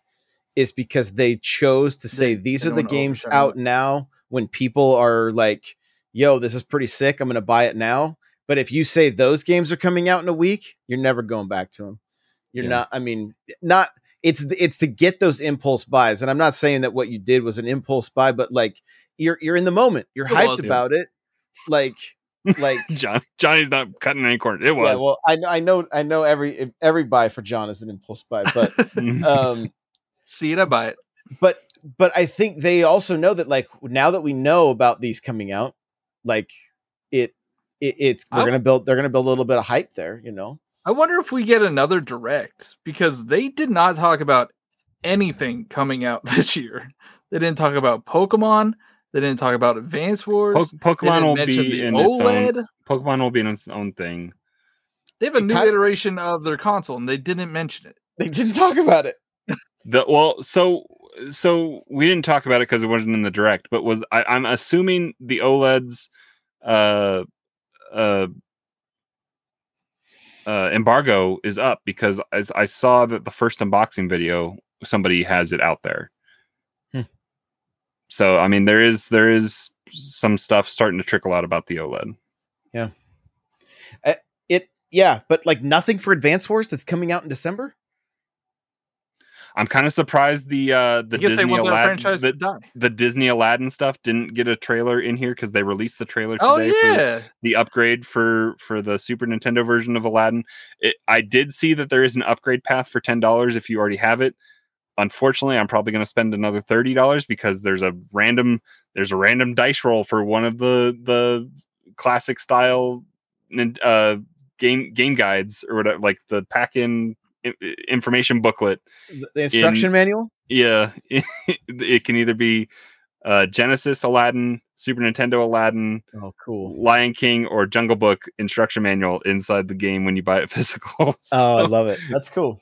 is because they chose to say these I are the games out now when people are like, "Yo, this is pretty sick. I'm going to buy it now." But if you say those games are coming out in a week, you're never going back to them. You're yeah. not. I mean, not. It's it's to get those impulse buys, and I'm not saying that what you did was an impulse buy, but like you're you're in the moment, you're it hyped was, about yeah. it, like like John Johnny's not cutting any corners. It was yeah, well, I know I know I know every every buy for John is an impulse buy, but um, see it, I buy it. But but I think they also know that like now that we know about these coming out, like it, it it's we're I, gonna build they're gonna build a little bit of hype there, you know. I wonder if we get another direct because they did not talk about anything coming out this year. They didn't talk about Pokemon. They didn't talk about Advance Wars. Po- Pokemon will be in OLED. Its own. Pokemon will be in its own thing. They have a it new iteration of their console, and they didn't mention it. They didn't talk about it. the, well, so so we didn't talk about it because it wasn't in the direct. But was I, I'm assuming the OLEDs. Uh, uh, Uh, embargo is up because I, I saw that the first unboxing video somebody has it out there. Hmm. So I mean there is there is some stuff starting to trickle out about the OLED. Yeah. Uh, it, yeah, but like nothing for Advance Wars that's coming out in December. I'm kind of surprised the uh, the Disney Aladdin the, the Disney Aladdin stuff didn't get a trailer in here because they released the trailer today oh, yeah. for the upgrade for, for the Super Nintendo version of Aladdin. It, I did see that there is an upgrade path for ten dollars if you already have it. Unfortunately, I'm probably going to spend another thirty dollars because there's a random there's a random dice roll for one of the the classic style uh, game game guides or whatever, like the pack in. Information booklet, the instruction in, manual. Yeah, it, it can either be uh, Genesis Aladdin, Super Nintendo Aladdin, oh cool, Lion King, or Jungle Book instruction manual inside the game when you buy it physical. So. Oh, I love it. That's cool.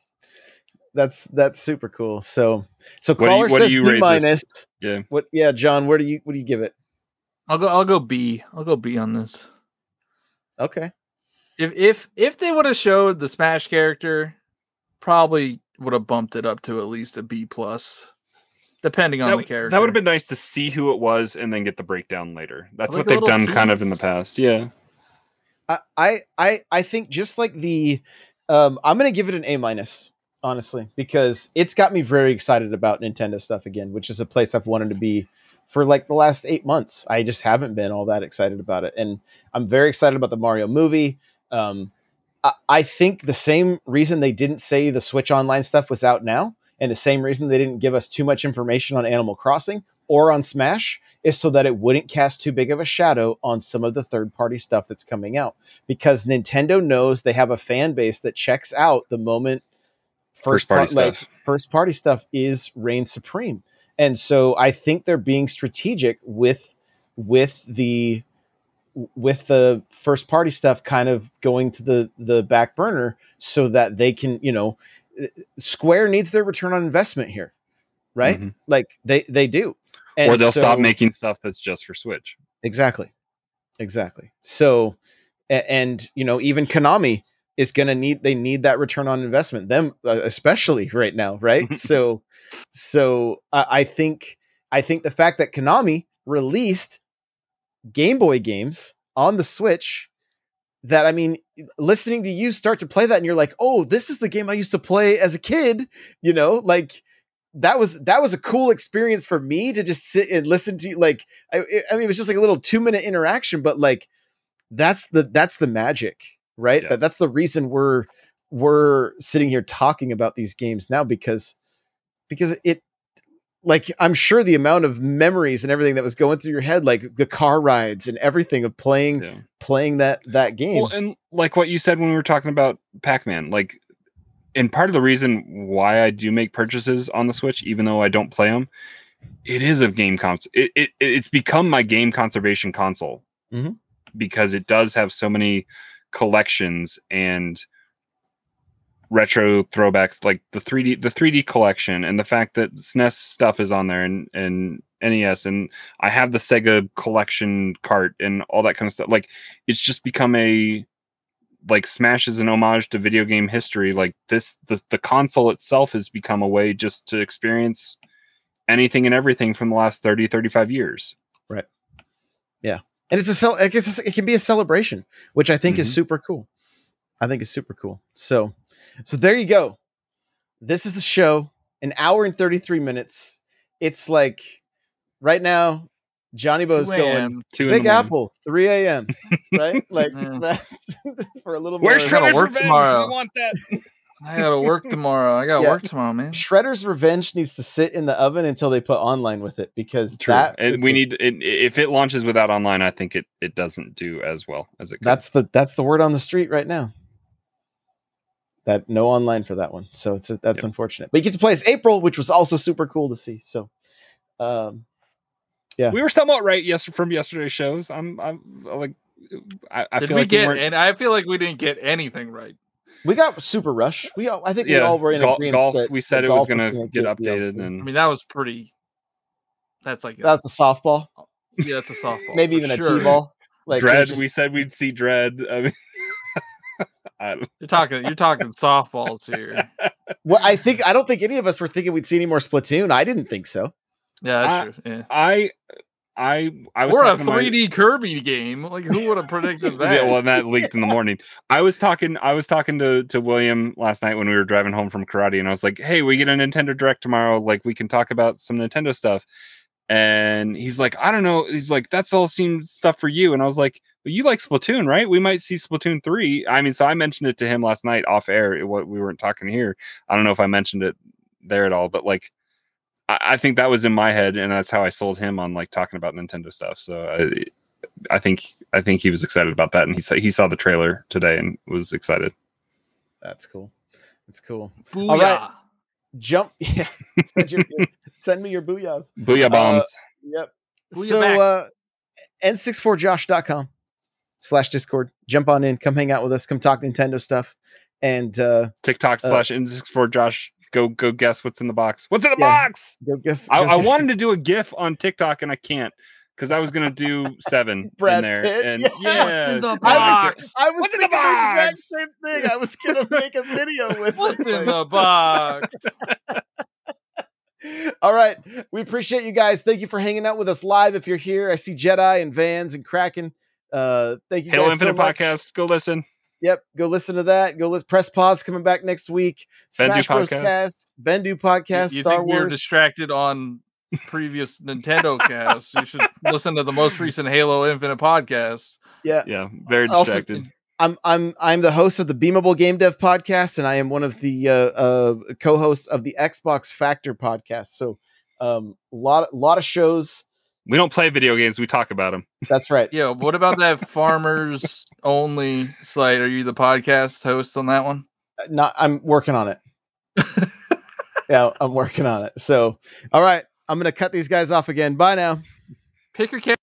That's that's super cool. So so caller says B minus. Yeah. What? Yeah, John. Where do you what do you give it? I'll go. I'll go B. I'll go B on this. Okay. If if if they would have showed the Smash character. Probably would have bumped it up to at least a B plus, depending on that, the character. That would have been nice to see who it was and then get the breakdown later. That's like what they've done teams. Kind of in the past. Yeah. I, I, I think just like the, um, I'm going to give it an A minus, honestly, because it's got me very excited about Nintendo stuff again, which is a place I've wanted to be for like the last eight months. I just haven't been all that excited about it. And I'm very excited about the Mario movie. Um, I think the same reason they didn't say the Switch Online stuff was out now, and the same reason they didn't give us too much information on Animal Crossing or on Smash is so that it wouldn't cast too big of a shadow on some of the third-party stuff that's coming out. Because Nintendo knows they have a fan base that checks out the moment first-party first par- stuff. Like, first-party stuff is reign supreme. And so I think they're being strategic with with the... with the first party stuff kind of going to the, the back burner so that they can, you know, Square needs their return on investment here, right? Mm-hmm. Like they, they do. And or they'll so, stop making stuff that's just for Switch. Exactly. Exactly. So, and you know, even Konami is going to need, they need that return on investment, them especially right now. Right. so, so I, I think, I think the fact that Konami released Game Boy games on the Switch that, I mean, listening to you start to play that and you're like, oh, this is the game I used to play as a kid, you know, like that was, that was a cool experience for me to just sit and listen to, like, I, I mean, it was just like a little two minute interaction, but like, that's the, that's the magic, right? Yeah. That that's the reason we're, we're sitting here talking about these games now because, because it, like, I'm sure the amount of memories and everything that was going through your head, like the car rides and everything of playing, yeah. playing that, that game. Well, and like what you said when we were talking about Pac-Man, like, and part of the reason why I do make purchases on the Switch, even though I don't play them, it is a game console. It, it It's become my game conservation console mm-hmm. because it does have so many collections and retro throwbacks, like the three D the three D collection, and the fact that S N E S stuff is on there and, and N E S, and I have the Sega collection cart and all that kind of stuff. Like it's just become a like Smash is an homage to video game history. Like this the, the console itself has become a way just to experience anything and everything from the last thirty, thirty-five years. Right. Yeah. And it's a cel- I guess it can be a celebration, which I think mm-hmm. is super cool. I think is super cool. So So there you go. This is the show, an hour and thirty-three minutes. It's like right now, Johnny Bo's going Big Apple, three a m. Right, like that's for a little. More. Where's Shredder's Revenge? Tomorrow. We want that. I gotta work tomorrow. I gotta yeah. work tomorrow, man. Shredder's Revenge needs to sit in the oven until they put online with it because True. that and we the, need. It, if it launches without online, I think it it doesn't do as well as it could. That's the that's the word on the street right now. That no online for that one. So it's, a, that's yep. unfortunate, but you get to play as April, which was also super cool to see. So, um, yeah, we were somewhat right. Yes. From yesterday's shows. I'm, I'm like, I, I Did feel we like get, we and I feel like we didn't get anything right. We got Super Rush. We all, I think yeah, we all were in gol- golf. That, we said it was going to get updated. And I mean, that was pretty, that's like, a, that's a softball. Yeah. That's a softball. Maybe even sure. a T-ball. Like Dread. Just, we said we'd see Dread. I mean, You're talking, you're talking softballs here. Well, I think I don't think any of us were thinking we'd see any more Splatoon. I didn't think so. Yeah, that's I, true. Yeah. I I I was. We're a three D my... Kirby game. Like, who would have predicted that? Yeah, well, that leaked in the morning. I was talking. I was talking to to William last night when we were driving home from karate, and I was like, "Hey, we get a Nintendo Direct tomorrow. Like, we can talk about some Nintendo stuff." And he's like, "I don't know." He's like, "That's all seems stuff for you." And I was like, "Well, you like Splatoon, right? We might see Splatoon three." I mean, so I mentioned it to him last night off air. What we weren't talking here. I don't know if I mentioned it there at all, but like. I think that was in my head, and that's how I sold him on like talking about Nintendo stuff. So I, I think I think he was excited about that, and he said he saw the trailer today and was excited. That's cool. That's cool. Booyah. All right, jump. Yeah, send, your, send me your booyahs. Booyah bombs. Uh, yep. Booyah so uh, n sixty-four josh dot com slash discord. Jump on in. Come hang out with us. Come talk Nintendo stuff. And uh, TikTok uh, slash n sixty-four josh. Go go guess what's in the box. What's in the yeah. box? Go guess. Go I, guess. I wanted to do a GIF on TikTok and I can't because I was gonna do seven Brad in there. Pitt, and yeah, yeah. What's in the box? I was, I was what's thinking the, box? The exact same thing. I was gonna make a video with what's in thing. The box. All right, we appreciate you guys. Thank you for hanging out with us live. If you're here, I see Jedi and Vans and Kraken. Uh, thank you. Halo guys Infinite so much. Podcast. Go listen. Yep, go listen to that. Go let's press pause. Coming back next week. Smash Bros. Cast, Bendu podcast. You, you Star think Wars. We're distracted on previous Nintendo casts? You should listen to the most recent Halo Infinite podcast. Yeah, yeah, very distracted. Also, I'm I'm I'm the host of the Beamable Game Dev podcast, and I am one of the uh, uh, co-hosts of the Xbox Factor podcast. So, um, a lot a lot of shows. We don't play video games. We talk about them. That's right. Yeah. What about that farmers only slide? Are you the podcast host on that one? Not. I'm working on it. yeah, I'm working on it. So, all right. I'm going to cut these guys off again. Bye now. Pick your cat.